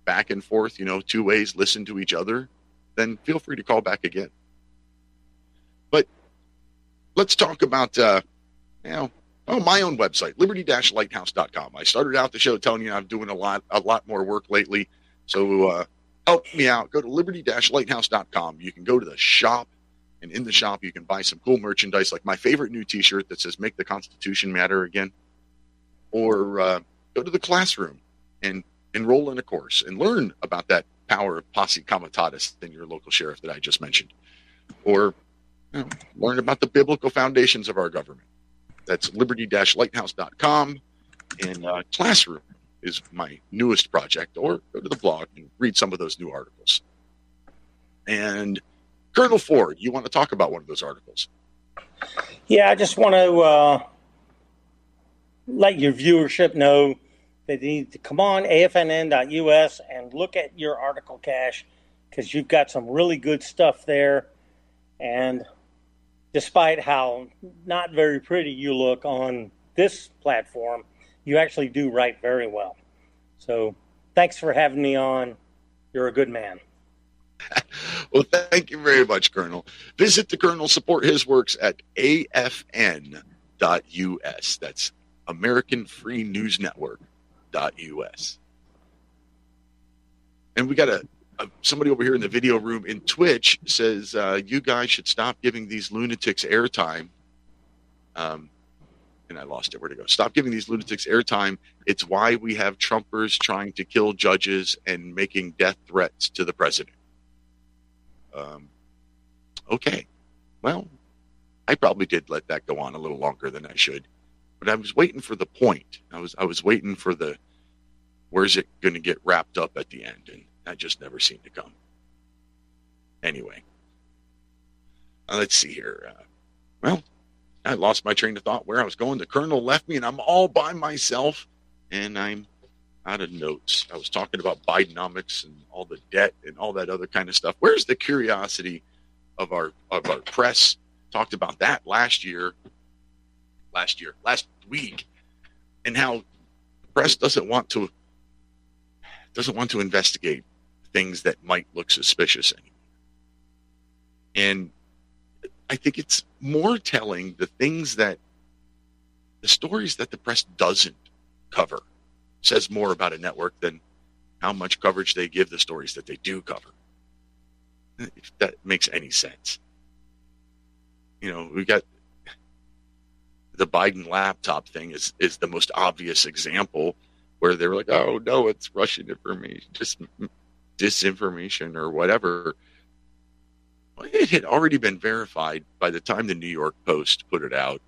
back and forth, you know, two ways, listen to each other, then feel free to call back again. But let's talk about, uh, you know, oh, my own website, liberty dash lighthouse dot com. I started out the show telling you I'm doing a lot, a lot more work lately. So uh, help me out. Go to liberty dash lighthouse dot com. You can go to the shop, and in the shop, you can buy some cool merchandise, like my favorite new T-shirt that says "Make the Constitution Matter Again," or uh, go to the classroom and enroll in a course and learn about that power of posse comitatus than your local sheriff that I just mentioned, or you know, learn about the biblical foundations of our government. That's liberty dash lighthouse dot com, and uh, classroom is my newest project, or go to the blog and read some of those new articles. And Colonel Ford, you want to talk about one of those articles? Yeah, I just want to uh, let your viewership know that they need to come on A F N N dot U S and look at your article cache, because you've got some really good stuff there. And despite how not very pretty you look on this platform, you actually do write very well. So thanks for having me on. You're a good man. Well, thank you very much, Colonel. Visit the Colonel, support his works at A F N dot U S. That's American Free News Network dot U S. And we got a, a somebody over here in the video room in Twitch says, uh, you guys should stop giving these lunatics airtime. Um, and I lost it. Where'd it go? Stop giving these lunatics airtime. It's why we have Trumpers trying to kill judges and making death threats to the president. Um, okay, well, I probably did let that go on a little longer than I should, but I was waiting for the point. I was, I was waiting for the, where's it going to get wrapped up at the end? And that just never seemed to come. Anyway, uh, let's see here. Uh, well, I lost my train of thought where I was going. The Colonel left me and I'm all by myself and I'm out of notes. I was talking about Bidenomics and all the debt and all that other kind of stuff. Where's the curiosity of our of our press? Talked about that last year, last year, last week, and how the press doesn't want to doesn't want to investigate things that might look suspicious anymore. And I think it's more telling the things that the stories that the press doesn't cover. Says more about a network than how much coverage they give the stories that they do cover. If that makes any sense. You know, we got the Biden laptop thing is, is the most obvious example where they were like, oh, no, it's Russian information, just disinformation or whatever. Well, it had already been verified by the time the New York Post put it out.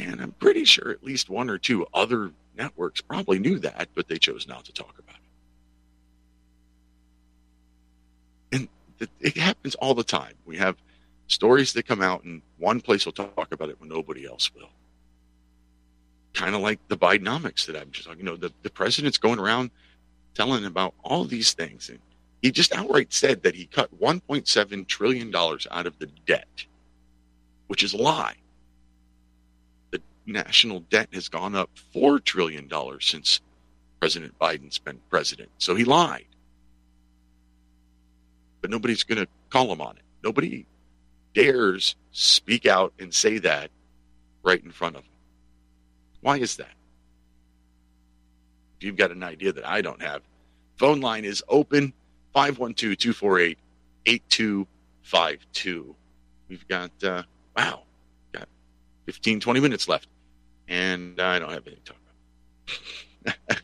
And I'm pretty sure at least one or two other networks probably knew that, but they chose not to talk about it. And th- it happens all the time. We have stories that come out and one place will talk about it when nobody else will. Kind of like the Bidenomics that I'm just talking, you know, the, the president's going around telling about all these things. And he just outright said that he cut one point seven trillion dollars out of the debt, which is a lie. National debt has gone up four trillion dollars since President Biden's been president. So he lied. But nobody's going to call him on it. Nobody dares speak out and say that right in front of him. Why is that? If you've got an idea that I don't have, phone line is open, five one two, two four eight, eight two five two. We've got, uh, wow, got fifteen, twenty minutes left. And I don't have anything to talk about.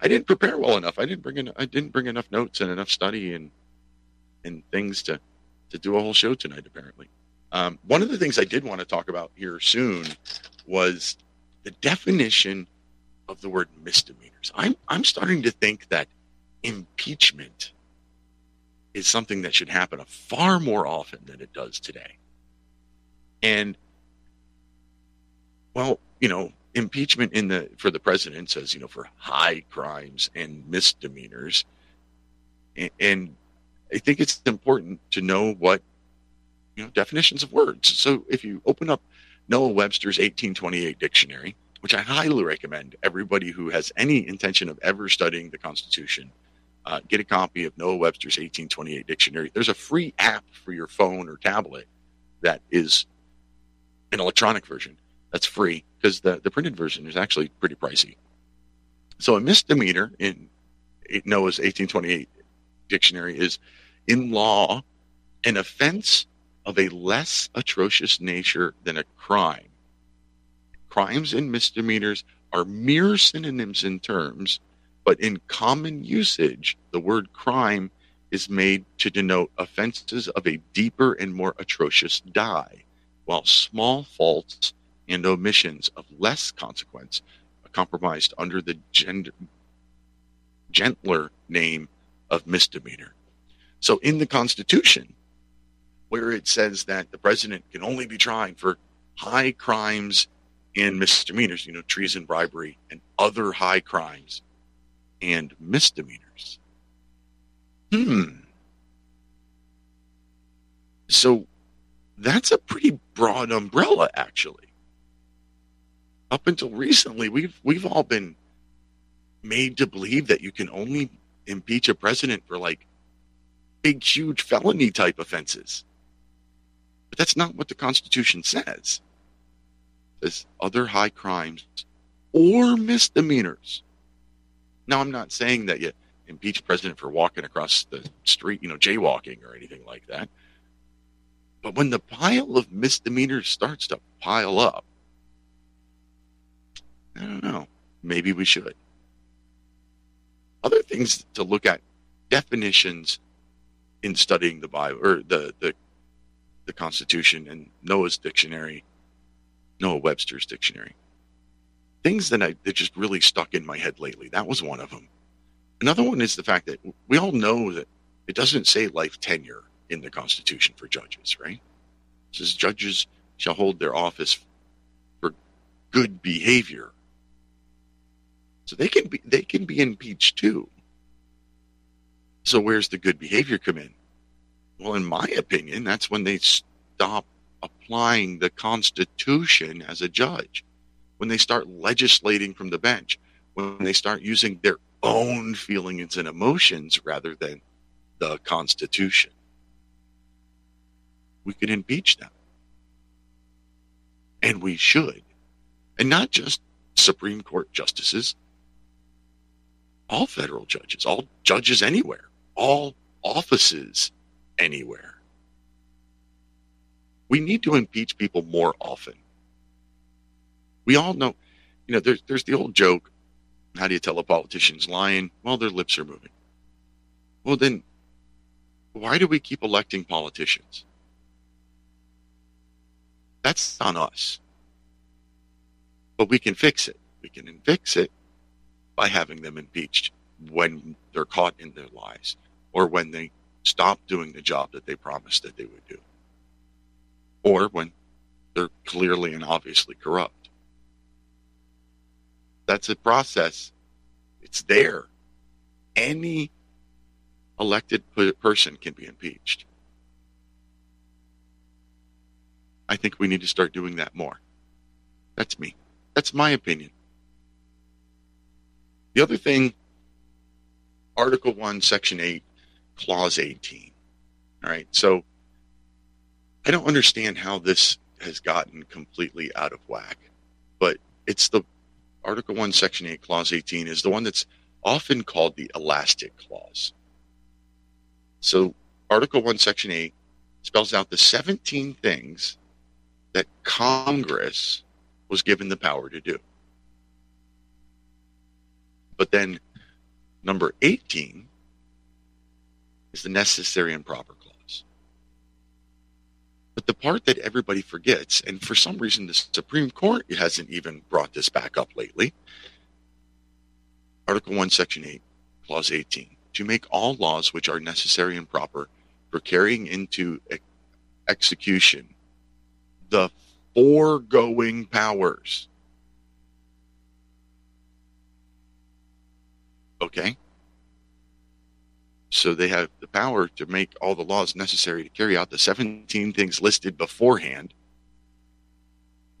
I didn't prepare well enough. I didn't bring in, I didn't bring enough notes and enough study and and things to, to do a whole show tonight, apparently. Um, one of the things I did want to talk about here soon was the definition of the word misdemeanors. I'm I'm starting to think that impeachment is something that should happen far more often than it does today. And well, you know, impeachment in the for the president says, you know, for high crimes and misdemeanors. And, and I think it's important to know what, you know, definitions of words. So if you open up Noah Webster's eighteen twenty-eight dictionary, which I highly recommend everybody who has any intention of ever studying the Constitution Uh, get a copy of Noah Webster's eighteen twenty-eight Dictionary. There's a free app for your phone or tablet that is an electronic version. That's free because the, the printed version is actually pretty pricey. So a misdemeanor in Noah's eighteen twenty-eight Dictionary is, in law, an offense of a less atrocious nature than a crime. Crimes and misdemeanors are mere synonyms in terms, but in common usage, the word crime is made to denote offenses of a deeper and more atrocious dye, while small faults and omissions of less consequence are compromised under the gender, gentler name of misdemeanor. So in the Constitution, where it says that the president can only be tried for high crimes and misdemeanors, you know, treason, bribery, and other high crimes and misdemeanors. Hmm. So that's a pretty broad umbrella, actually. Up until recently, we've we've all been made to believe that you can only impeach a president for, like, big, huge felony-type offenses. But that's not what the Constitution says. It says other high crimes or misdemeanors. Now, I'm not saying that you impeach a president for walking across the street, you know, jaywalking or anything like that. But when the pile of misdemeanors starts to pile up, I don't know, maybe we should. Other things to look at, definitions in studying the Bible or the, the the Constitution and Noah's dictionary, Noah Webster's dictionary. Things that I that just really stuck in my head lately. That was one of them. Another one is the fact that we all know that it doesn't say life tenure in the Constitution for judges, right? It says judges shall hold their office for good behavior. So they can be they can be impeached too. So where's the good behavior come in? Well, in my opinion, that's when they stop applying the Constitution as a judge, when they start legislating from the bench, when they start using their own feelings and emotions rather than the Constitution. We can impeach them. And we should. And not just Supreme Court justices. All federal judges, all judges anywhere, all offices anywhere. We need to impeach people more often. We all know, you know, there's, there's the old joke, how do you tell a politician's lying? Well, their lips are moving. Well, then, why do we keep electing politicians? That's on us. But we can fix it. We can fix it by having them impeached when they're caught in their lies or when they stop doing the job that they promised that they would do or when they're clearly and obviously corrupt. That's a process. It's there. Any elected person can be impeached. I think we need to start doing that more. That's me. That's my opinion. The other thing, Article one, Section eight, Clause eighteen. All right, so I don't understand how this has gotten completely out of whack, but it's the Article one, Section eight, Clause eighteen is the one that's often called the elastic clause. So Article one, Section eight spells out the seventeen things that Congress was given the power to do. But then number eighteen is the necessary and proper clause. But the part that everybody forgets, and for some reason the Supreme Court hasn't even brought this back up lately, Article one, Section eight, Clause eighteen, to make all laws which are necessary and proper for carrying into ex- execution the foregoing powers. Okay, so they have the power to make all the laws necessary to carry out the seventeen things listed beforehand,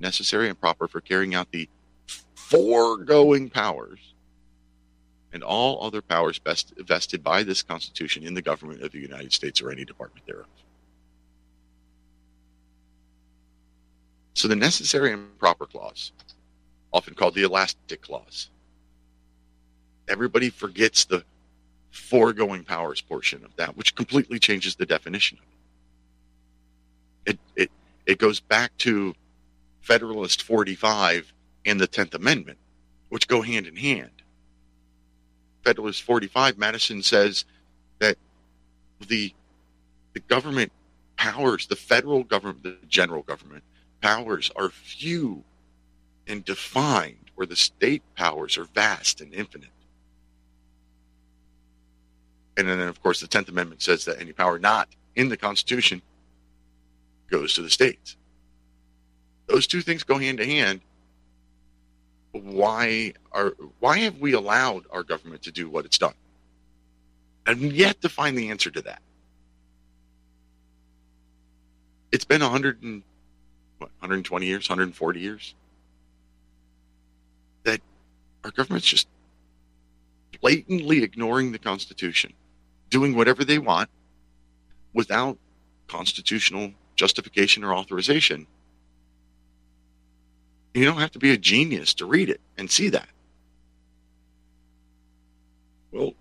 necessary and proper for carrying out the foregoing powers and all other powers best vested by this Constitution in the government of the United States or any department thereof. So the necessary and proper clause, often called the elastic clause. Everybody forgets the foregoing powers portion of that, which completely changes the definition of it. It, it, it goes back to Federalist forty-five and the tenth Amendment, which go hand in hand. Federalist forty-five, Madison says that the, the government powers, the federal government, the general government, powers are few and defined, where the state powers are vast and infinite. And then, of course, the tenth Amendment says that any power not in the Constitution goes to the states. Those two things go hand in hand. Why are why have we allowed our government to do what it's done? I've yet to find the answer to that. It's been one hundred and what, one hundred twenty years, one hundred forty years that our government's just blatantly ignoring the Constitution, doing whatever they want without constitutional justification or authorization. You don't have to be a genius to read it and see that. Well,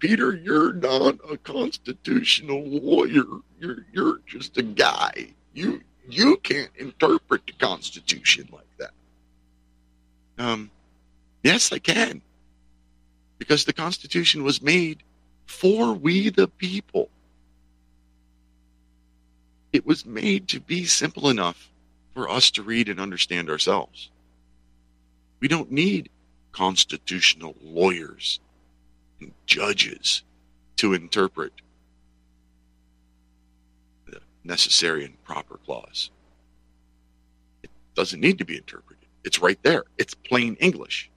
Peter, you're not a constitutional lawyer. You're you're just a guy. You you can't interpret the Constitution like that. Um, yes, I can, because the Constitution was made for we the people. It was made to be simple enough for us to read and understand ourselves. We don't need constitutional lawyers and judges to interpret the necessary and proper clause. It doesn't need to be interpreted. It's right there. It's plain English.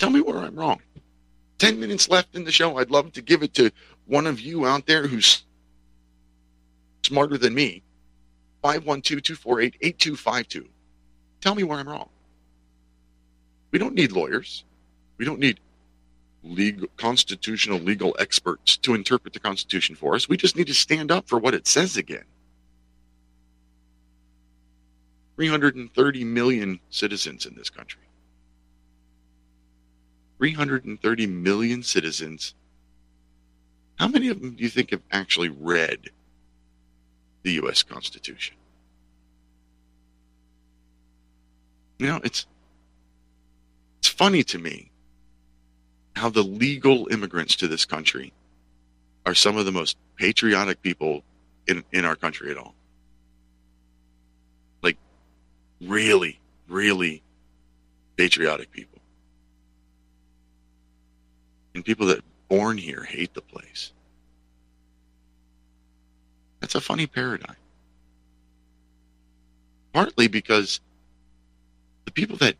Tell me where I'm wrong. Ten minutes left in the show. I'd love to give it to one of you out there who's smarter than me. Five one two, two four eight, eight two five two. Tell me where I'm wrong. We don't need lawyers. We don't need legal, constitutional legal experts to interpret the Constitution for us. We just need to stand up for what it says again. three hundred thirty million citizens in this country. three hundred thirty million citizens. How many of them do you think have actually read the U S Constitution? You know, it's it's funny to me how the legal immigrants to this country are some of the most patriotic people in, in our country at all. Like, really, really patriotic people. And people that are born here hate the place. That's a funny paradigm. Partly because the people that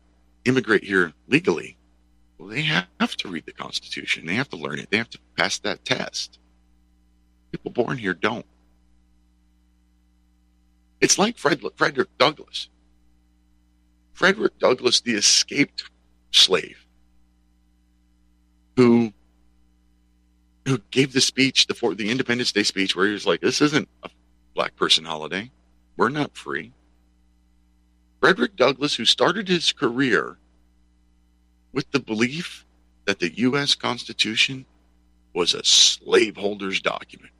immigrate here legally, well, they have to read the Constitution. They have to learn it. They have to pass that test. People born here don't. It's like Fred, Frederick Douglass. Frederick Douglass, the escaped slave, who who gave the speech, the, for, the Independence Day speech, where he was like, this isn't a black person holiday. We're not free. Frederick Douglass, who started his career with the belief that the U S Constitution was a slaveholder's document,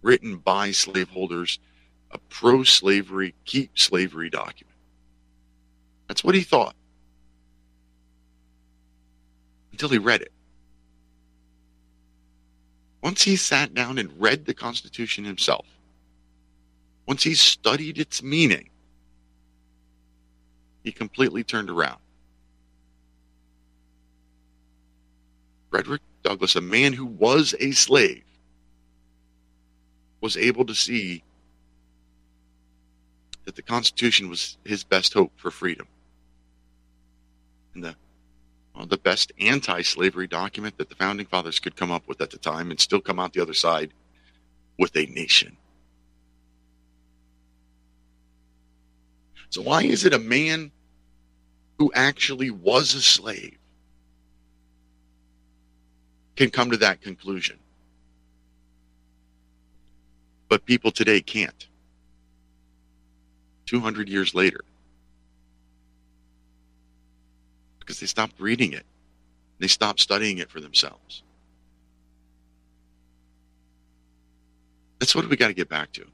written by slaveholders, a pro-slavery, keep slavery document. That's what he thought. Until he read it. Once he sat down and read the Constitution himself, once he studied its meaning, he completely turned around. Frederick Douglass, a man who was a slave, was able to see that the Constitution was his best hope for freedom. And the Well, the best anti-slavery document that the Founding Fathers could come up with at the time, and still come out the other side with a nation. So why is it a man who actually was a slave can come to that conclusion. But people today can't. two hundred years later. Because they stopped reading it. They stopped studying it for themselves. That's what we got to get back to.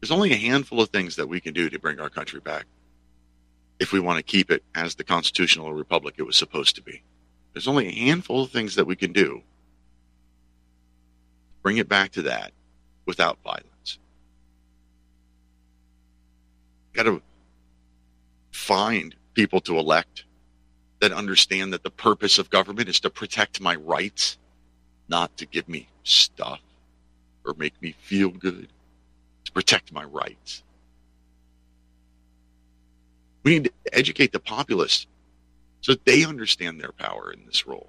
There's only a handful of things that we can do to bring our country back if we want to keep it as the constitutional republic it was supposed to be. There's only a handful of things that we can do to bring it back to that without violence. Got to find people to elect that understand that the purpose of government is to protect my rights, not to give me stuff or make me feel good. To protect my rights. We need to educate the populace so that they understand their power in this role,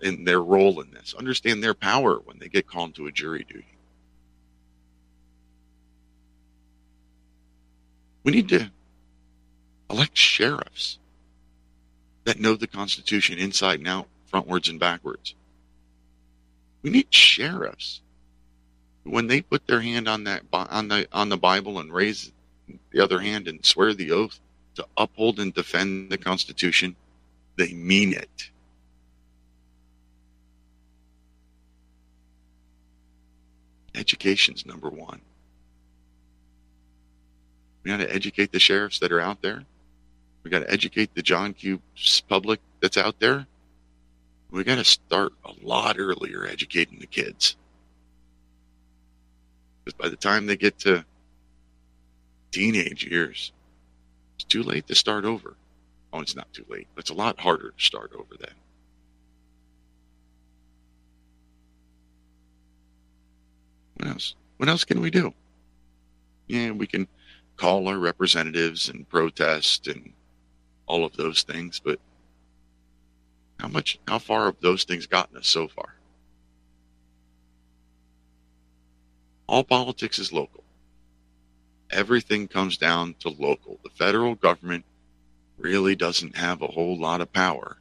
in their role in this, understand their power when they get called to a jury duty. We need to elect sheriffs that know the Constitution inside and out, frontwards and backwards. We need sheriffs. When they put their hand on that on the on the Bible and raise the other hand and swear the oath to uphold and defend the Constitution, they mean it. Education's number one. We got to educate the sheriffs that are out there. We got to educate the John Q. public that's out there. We got to start a lot earlier educating the kids. Because by the time they get to teenage years, it's too late to start over. Oh, it's not too late. But it's a lot harder to start over then. What else? What else can we do? Yeah, we can call our representatives and protest and all of those things, but how much, how far have those things gotten us so far? All politics is local. Everything comes down to local. The federal government really doesn't have a whole lot of power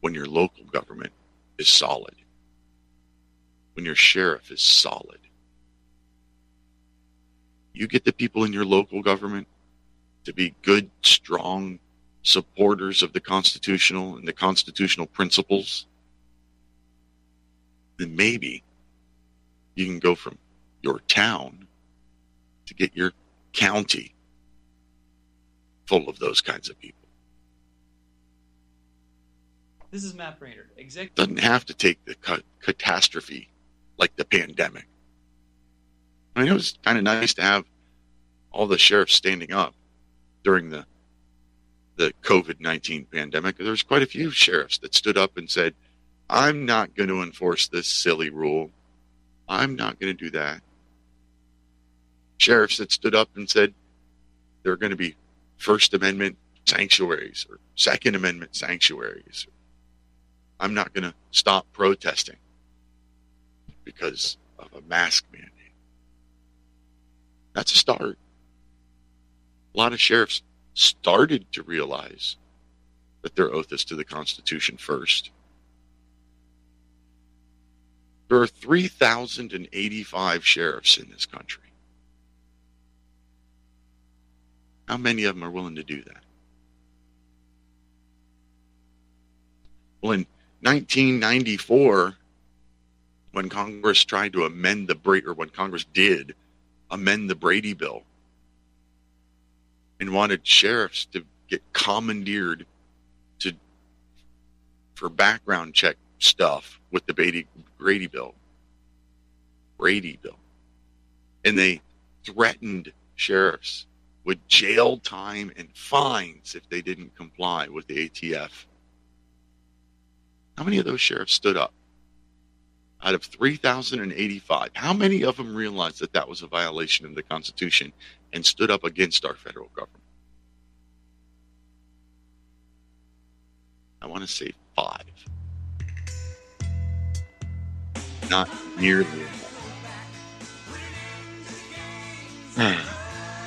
when your local government is solid, when your sheriff is solid. You get the people in your local government to be good, strong supporters of the constitutional and the constitutional principles, then maybe you can go from your town to get your county full of those kinds of people. This is Matt Brainerd. Executive doesn't have to take the ca- catastrophe like the pandemic. I mean, it was kind of nice to have all the sheriffs standing up during the the COVID nineteen pandemic. There's quite a few sheriffs that stood up and said, I'm not going to enforce this silly rule. I'm not going to do that. Sheriffs that stood up and said there are going to be First Amendment sanctuaries or Second Amendment sanctuaries. I'm not going to stop protesting because of a mask mandate. That's a start. A lot of sheriffs started to realize that their oath is to the Constitution first. There are three thousand eighty-five sheriffs in this country. How many of them are willing to do that? Well, in nineteen ninety-four, when Congress tried to amend the Brady, or when Congress did amend the Brady Bill and wanted sheriffs to get commandeered to for background check stuff with the Brady, Brady Bill. Brady Bill. And they threatened sheriffs with jail time and fines if they didn't comply with the A T F. How many of those sheriffs stood up? Out of three thousand eighty-five, how many of them realized that that was a violation of the Constitution and stood up against our federal government? I want to say five. Not nearly.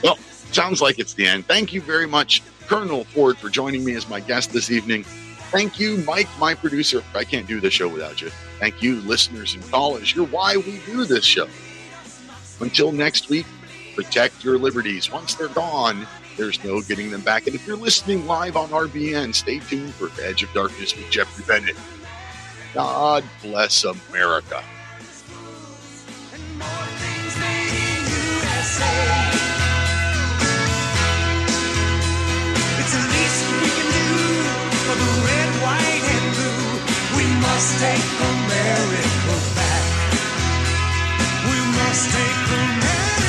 Well, Sounds like it's the end. Thank you very much, Colonel Ford, for joining me as my guest this evening. Thank you, Mike, my producer. I can't do this show without you. Thank you, listeners and callers. You're why we do this show. Until next week, protect your liberties. Once they're gone, there's no getting them back. And if you're listening live on R B N, stay tuned for Edge of Darkness with Jeffrey Bennett. God bless America. And more things made in U S A. It's the least we can do for the red, white, and blue. We must take America back. We must take America back.